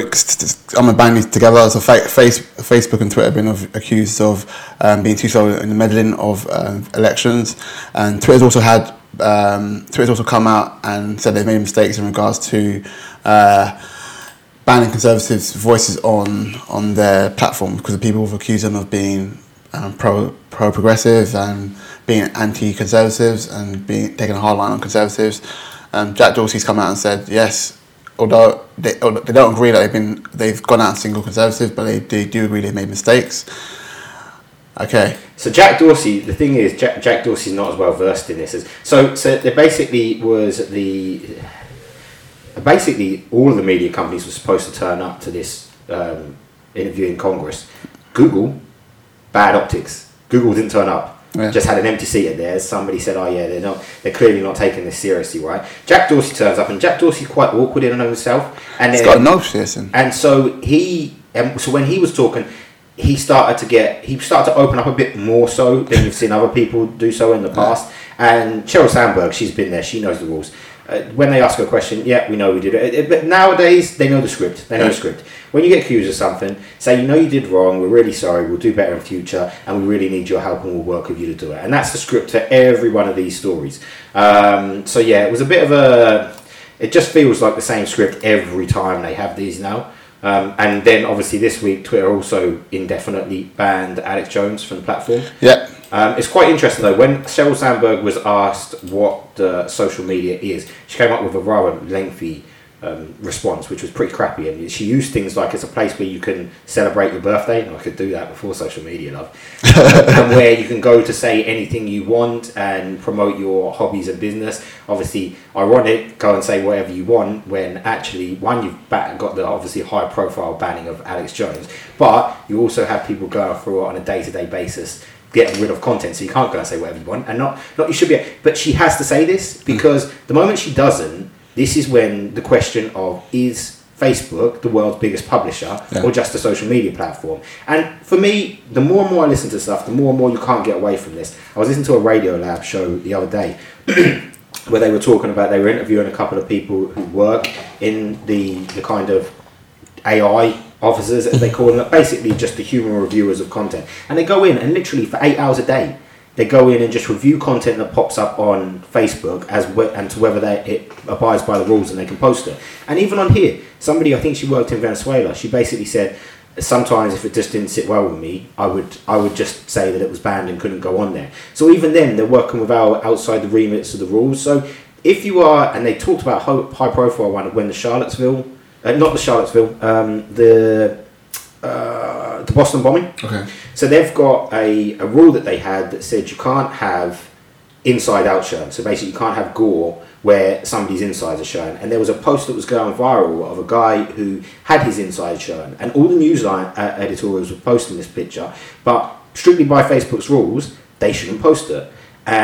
I'm gonna bang these together. So fa- face, Facebook and Twitter have been of, accused of um, being too slow in the meddling of um, elections, and Twitter's also had um, Twitter's also come out and said they've made mistakes in regards to uh, banning conservatives' voices on on their platform because the people have accused them of being um, pro pro progressive and being anti conservatives and being taking a hard line on conservatives. Um, Jack Dorsey's come out and said yes, although they, although they don't agree that they've been they've gone out single conservative, but they, they do agree they've made mistakes. Okay. So Jack Dorsey, the thing is, Jack, Jack Dorsey's not as well versed in this as so. So there basically was the basically all of the media companies were supposed to turn up to this um, interview in Congress. Google, bad optics. Google didn't turn up. Yeah. Just had an empty seat at theirs. Somebody said, "Oh yeah, they're not. They're clearly not taking this seriously, right?" Jack Dorsey turns up, and Jack Dorsey's quite awkward in and of himself. And he's got a nose piercing. And so he, and so when he was talking, he started to get, he started to open up a bit more so than you've seen other people do so in the past. Yeah. And Sheryl Sandberg, she's been there. She knows the rules. Uh, when they ask her a question, yeah, we know we did it. it, it but nowadays, they know the script. They know yeah. the script. When you get accused of something, say, you know you did wrong, we're really sorry, we'll do better in future, and we really need your help and we'll work with you to do it. And that's the script for every one of these stories. Um, so, yeah, it was a bit of a... It just feels like the same script every time they have these now. Um, and then, obviously, this week, Twitter also indefinitely banned Alex Jones from the platform. Yep. Um, it's quite interesting, though. When Sheryl Sandberg was asked what uh, social media is, she came up with a rather lengthy um, response, which was pretty crappy. And she used things like, it's a place where you can celebrate your birthday. And I could do that before social media, love. And where you can go to say anything you want and promote your hobbies and business. Obviously, ironic, go and say whatever you want, when actually, one, you've got the obviously high profile banning of Alex Jones, but you also have people going through it on a day-to-day basis, getting rid of content, so you can't go and say whatever you want, and not, not you should be, but she has to say this, because the moment she doesn't, this is when the question of, is Facebook the world's biggest publisher, yeah, or just a social media platform? And for me, the more and more I listen to stuff, the more and more you can't get away from this. I was listening to a RadioLab show the other day, where they were talking about, they were interviewing a couple of people who work in the, the kind of A I officers, as they call them, basically just the human reviewers of content. And they go in and literally for eight hours a day, they go in and just review content that pops up on Facebook as we- and to whether they, it abides by the rules and they can post it. And even on here, somebody, I think she worked in Venezuela, she basically said, sometimes if it just didn't sit well with me, I would I would just say that it was banned and couldn't go on there. So even then, they're working without outside the remits of the rules. So if you are, and they talked about high profile one when the Charlottesville, Uh, not the Charlottesville, um, the uh, the Boston bombing. Okay. So they've got a, a rule that they had that said you can't have inside-out shown. So basically you can't have gore where somebody's insides are shown. And there was a post that was going viral of a guy who had his inside shown. And all the newsline uh, editorials were posting this picture. But strictly by Facebook's rules, they shouldn't post it.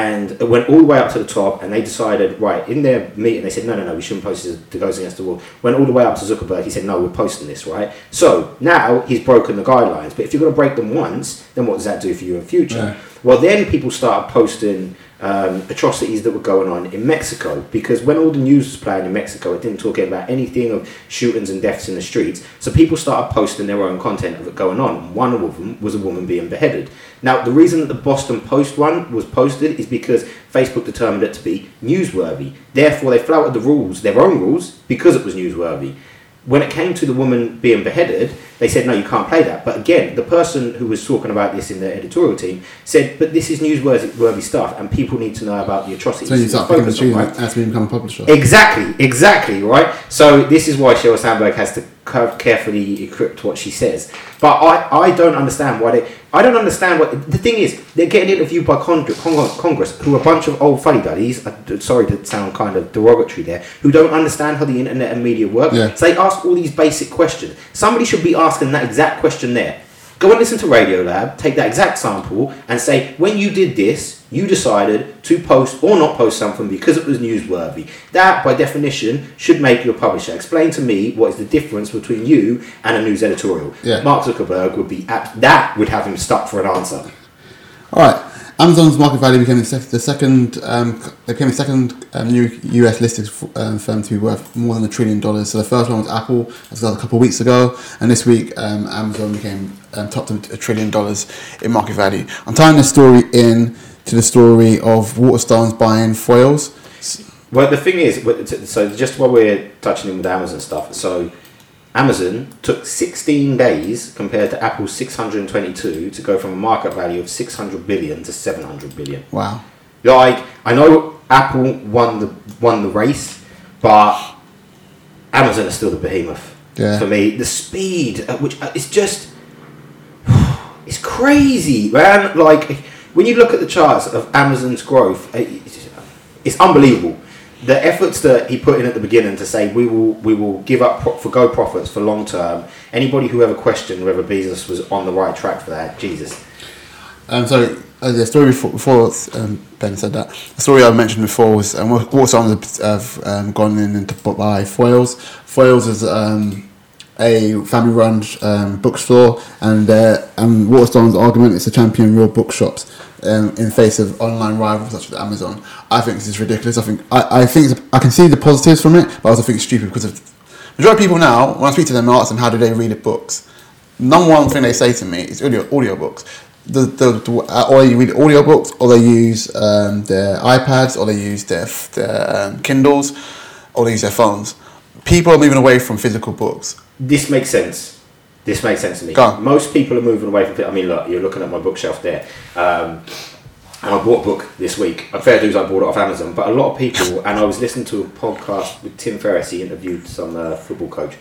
And it went all the way up to the top, and they decided, right, in their meeting, they said, no, no, no, we shouldn't post this, it goes against the wall. Went all the way up to Zuckerberg, he said, no, we're posting this, right? So now he's broken the guidelines, but if you're going to break them once, then what does that do for you in the future? Yeah. Well, then people started posting um, atrocities that were going on in Mexico, because when all the news was playing in Mexico, it didn't talk about anything of shootings and deaths in the streets, so people started posting their own content of it going on. One of them was a woman being beheaded. Now, the reason that the Boston Post one was posted is because Facebook determined it to be newsworthy. Therefore, they flouted the rules, their own rules, because it was newsworthy. When it came to the woman being beheaded, they said, no, you can't play that. But again, the person who was talking about this in their editorial team said, but this is newsworthy stuff, and people need to know about the atrocities. So you start picking the tune as we become a publisher. Exactly, exactly, right? So this is why Sheryl Sandberg has to carefully encrypt what she says. But I, I don't understand why they... I don't understand what... The thing is, they're getting interviewed by Cong- Cong- Congress, who are a bunch of old fuddy-duddies, uh, sorry to sound kind of derogatory there, who don't understand how the internet and media work. Yeah. So they ask all these basic questions. Somebody should be asking that exact question there. Go and listen to Radiolab, take that exact sample, and say, when you did this, you decided to post or not post something because it was newsworthy. That, by definition, should make you a publisher. Explain to me what is the difference between you and a news editorial. Yeah. Mark Zuckerberg would be... Ab- that would have him stuck for an answer. All right. Amazon's market value became the second... Um, they became the second um, new U S listed um, firm to be worth more than a trillion dollars. So the first one was Apple, that was a couple of weeks ago. And this week, um, Amazon became... Um, topped a trillion dollars in market value. I'm tying this story in to the story of Waterstones buying foils. Well, the thing is, so just while we're touching in with Amazon stuff, so Amazon took sixteen days compared to Apple's six hundred twenty-two to go from a market value of six hundred billion to seven hundred billion. Wow. Like, I know Apple won the won the race, but Amazon is still the behemoth. Yeah. For me, the speed at which it's just. It's crazy, man. Like, when you look at the charts of Amazon's growth, it's unbelievable. The efforts that he put in at the beginning to say we will we will give up pro- for go profits for long term. Anybody who ever questioned whether Bezos was on the right track for that, Jesus. Um, so uh, the story before, before um, Ben said that, the story I mentioned before was um, Waterstones have um, gone in and to buy Foyles. Foyles is. Um, a family-run um, bookstore, and uh, and Waterstones' argument is to champion real bookshops um, in face of online rivals such as Amazon. I think this is ridiculous. I think I, I think I can see the positives from it, but I also think it's stupid because of the majority of people now. When I speak to them, I ask them how do they read the books. Number one thing they say to me is audio audiobooks. The, the, the or you read audiobooks, or they use um, their iPads, or they use their their um, Kindles, or they use their phones. People are moving away from physical books. This makes sense. This makes sense to me. Most people are moving away from... I mean, look, you're looking at my bookshelf there. Um, And I bought a book this week. Fair dues, I bought it off Amazon. But a lot of people, and I was listening to a podcast with Tim Ferriss. He interviewed some uh, football coach.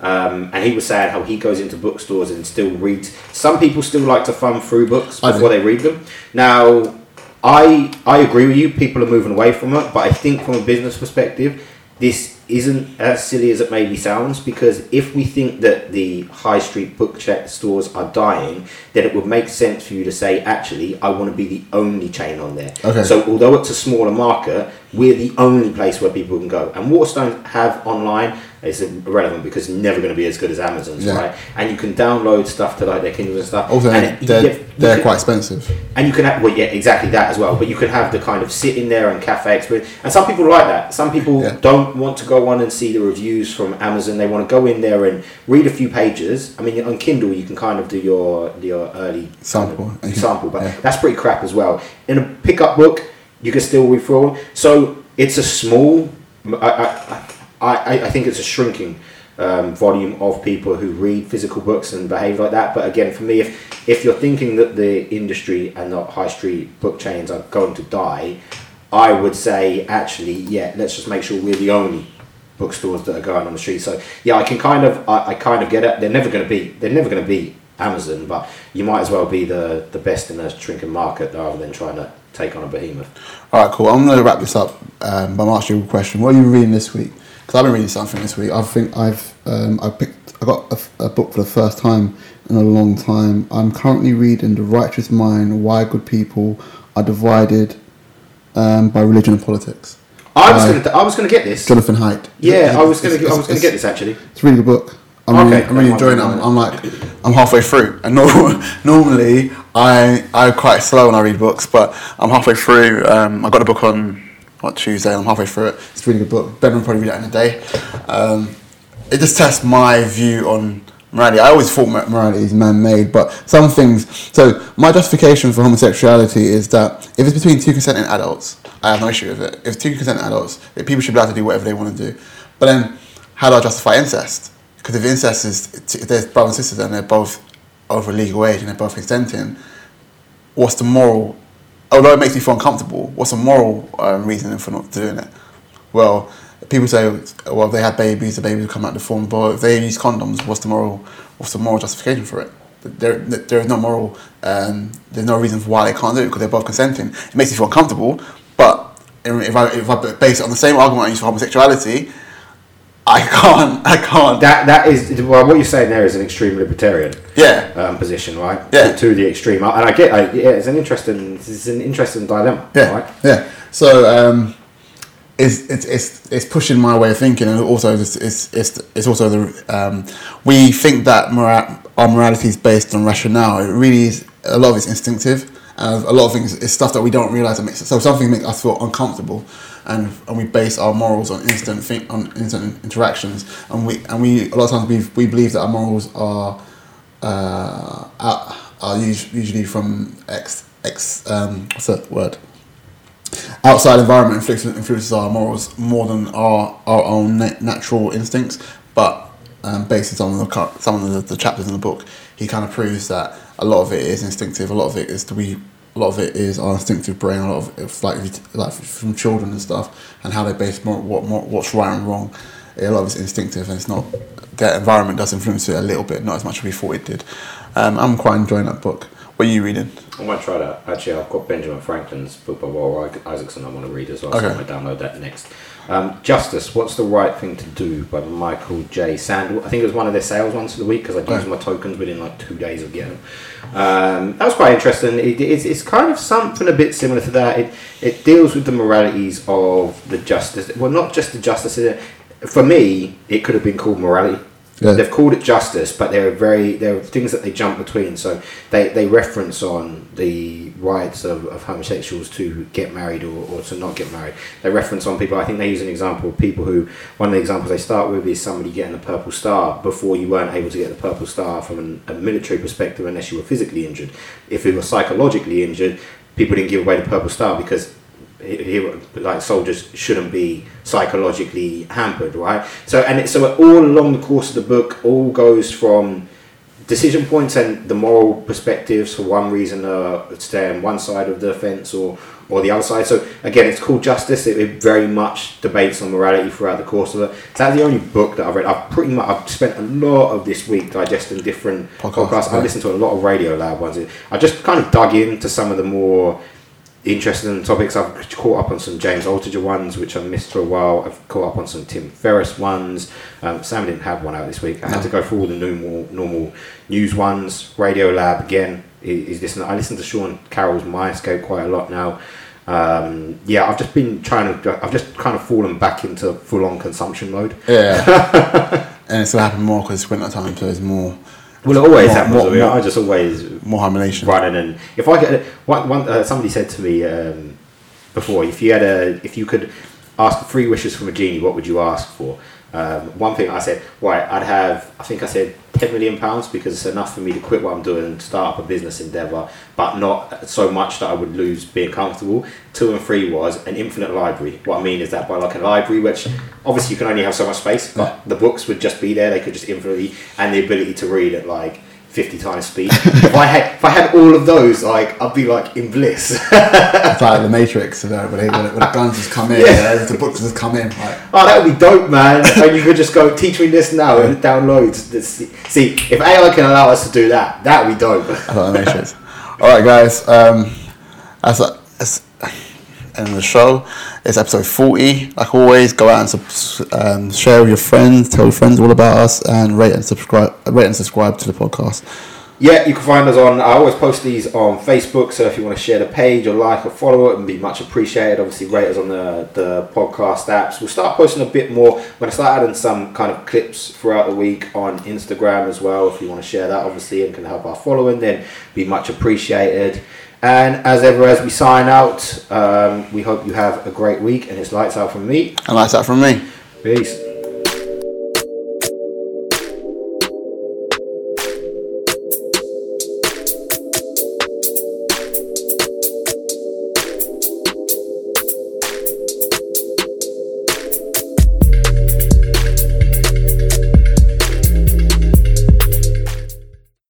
Um, and he was saying how he goes into bookstores and still reads. Some people still like to thumb through books before they read them. Now, I I agree with you. People are moving away from it. But I think from a business perspective, this isn't as silly as it maybe sounds, because if we think that the high street book check stores are dying, then it would make sense for you to say, actually, I want to be the only chain on there. Okay. So although it's a smaller market, we're the only place where people can go. And Waterstone have online, it's irrelevant because it's never going to be as good as Amazon's, yeah. right? And you can download stuff to like their Kindle and stuff. Also, and they're, get, they're can, quite expensive. And you can have, well, yeah, exactly that as well. But you can have the kind of sitting there and cafe experience. And some people like that. Some people yeah. don't want to go on and see the reviews from Amazon. They want to go in there and read a few pages. I mean, on Kindle, you can kind of do your, your early sample, kind of sample but yeah. that's pretty crap as well. In a pickup book, you can still read through them. So it's a small, I, I, I, I think it's a shrinking um, volume of people who read physical books and behave like that. But again, for me, if, if you're thinking that the industry and the high street book chains are going to die, I would say, actually, yeah, let's just make sure we're the only bookstores that are going on the street. So yeah, I can kind of, I, I kind of get it. They're never going to be, they're never going to be Amazon, but you might as well be the, the best in a shrinking market rather than trying to take on a behemoth. All right, cool. I'm going to wrap this up um, by asking you a question. What are you reading this week? Because I've been reading something this week. I think I've um, I picked I got a, a book for the first time in a long time. I'm currently reading The Righteous Mind: Why Good People Are Divided um, by Religion and Politics. I was going to I was going to get this. Jonathan Haidt. Yeah, yeah I was going to I was going to get this actually. It's a really good book. I'm okay, really, I'm really enjoying it. I'm, I'm like, I'm halfway through. And no, normally, I, I'm quite slow when I read books, but I'm halfway through. Um, I got a book on, what, Tuesday, and I'm halfway through it. It's a really good book. Ben will probably read it in a day. Um, it just tests my view on morality. I always thought morality is man-made, but some things... So, my justification for homosexuality is that if it's between two consenting adults, I have no issue with it. If two consenting adults, people should be allowed to do whatever they want to do. But then, how do I justify incest? Because if incest is, if there's brother and sisters and they're both over legal age and they're both consenting, what's the moral, although it makes me feel uncomfortable, what's the moral um, reasoning for not doing it? Well, people say, well, if they have babies, the babies will come out deformed, but if they use condoms, what's the moral, what's the moral justification for it? There, there is no moral, um, there's no reason for why they can't do it because they're both consenting. It makes me feel uncomfortable, but if I, if I base it on the same argument I use for homosexuality, I can't, I can't. That That is, well, what you're saying there is an extreme libertarian yeah. um, position, right? Yeah. To, to the extreme. And I get, I, yeah, it's an interesting, it's an interesting dilemma, yeah. right? Yeah. So, um, it's, it's, it's, it's pushing my way of thinking, and also it's, it's, it's, it's also the, um, we think that mora- our morality is based on rationale. It really is, a lot of it's instinctive. Uh, a lot of things, it's stuff that we don't realise that makes it. So something makes us feel uncomfortable, and and we base our morals on instant think, on instant interactions, and we and we a lot of times we we believe that our morals are uh are, are usually from ex ex um what's that word outside environment influences, influences our morals more than our our own na- natural instincts, but um, based on the some of the, the chapters in the book, he kind of proves that. A lot of it is instinctive. A lot of it is the we. A lot of it is our instinctive brain. A lot of it's like like from children and stuff, and how they base more, what more, what's right and wrong. A lot of it's instinctive, and it's not. Their environment does influence it a little bit, not as much as we thought it did. Um, I'm quite enjoying that book. What are you reading? I might try that. Actually, I've got Benjamin Franklin's book by Walter Isaacson I want to read as well, okay. So I might download that next. Um, Justice, What's the Right Thing to Do by Michael J. Sandel. I think it was one of their sales ones for the week because I'd used my tokens within like two days of getting them. Um, that was quite interesting. It, it's, it's kind of something a bit similar to that. It, it deals with the moralities of the justice. Well, not just the justice. For me, it could have been called morality. Yeah. They've called it justice, but there are very there are things that they jump between. So they, they reference on the rights of, of homosexuals to get married or, or to not get married. They reference on people. I think they use an example of people who one of the examples they start with is somebody getting a purple star before you weren't able to get the purple star from an, a military perspective unless you were physically injured. If you were psychologically injured, people didn't give away the purple star because. Like soldiers shouldn't be psychologically hampered, right? So and it, so all along the course of the book, all goes from decision points and the moral perspectives for one reason uh, stay on one side of the fence or, or the other side. So again, it's called Justice. It, it very much debates on morality throughout the course of it. It's not the only book that I've read. I've pretty much I've spent a lot of this week digesting different Podcast, podcasts. Yeah. I listened to a lot of RadioLab ones. I just kind of dug into some of the more interesting topics. I've caught up on some James Altucher ones, which I missed for a while. I've caught up on some Tim Ferriss ones. Um, Sam didn't have one out this week. I had no. to go through all the normal, normal news ones. RadioLab, again, is listening. I listen to Sean Carroll's Mindscape quite a lot now. Um, yeah, I've just been trying to, I've just kind of fallen back into full-on consumption mode. Yeah. And it's going to happen more because it's winter time, so there's more. Well, it always more, happens. More, I, mean, more, I just always more humiliation. Running and if I get one, one uh, somebody said to me um, before, if you had a, if you could ask for three wishes from a genie, what would you ask for? Um, one thing I said, right, I'd have, I think I said ten million pounds because it's enough for me to quit what I'm doing and start up a business endeavour, but not so much that I would lose being comfortable. Two and three was an infinite library. What I mean is that by like a library, which obviously you can only have so much space, but yeah. the books would just be there. They could just infinitely, and the ability to read at like fifty times speed. if I had if I had all of those, like I'd be like in bliss. It's like the Matrix, you know, when, it, when, it, when the guns just come in, yeah. Yeah, the books just come in. Like. Oh, that would be dope, man. And you could just go, teach me this now, and it downloads. This. See, if A I can allow us to do that, that would be dope. I like the Matrix. All right, guys. Um, that's, that's end of the show. It's episode forty. Like always, go out and sub- um, share with your friends, tell your friends all about us, and rate and subscribe rate and subscribe to the podcast. Yeah, you can find us on, I always post these on Facebook, so if you want to share the page or like or follow it, it would be much appreciated. Obviously, rate us on the, the podcast apps. We'll start posting a bit more. I'm going to start adding some kind of clips throughout the week on Instagram as well, if you want to share that, obviously, and can help our following, then be much appreciated. And as ever, as we sign out, um, we hope you have a great week, and it's lights out from me. And lights out from me. Peace.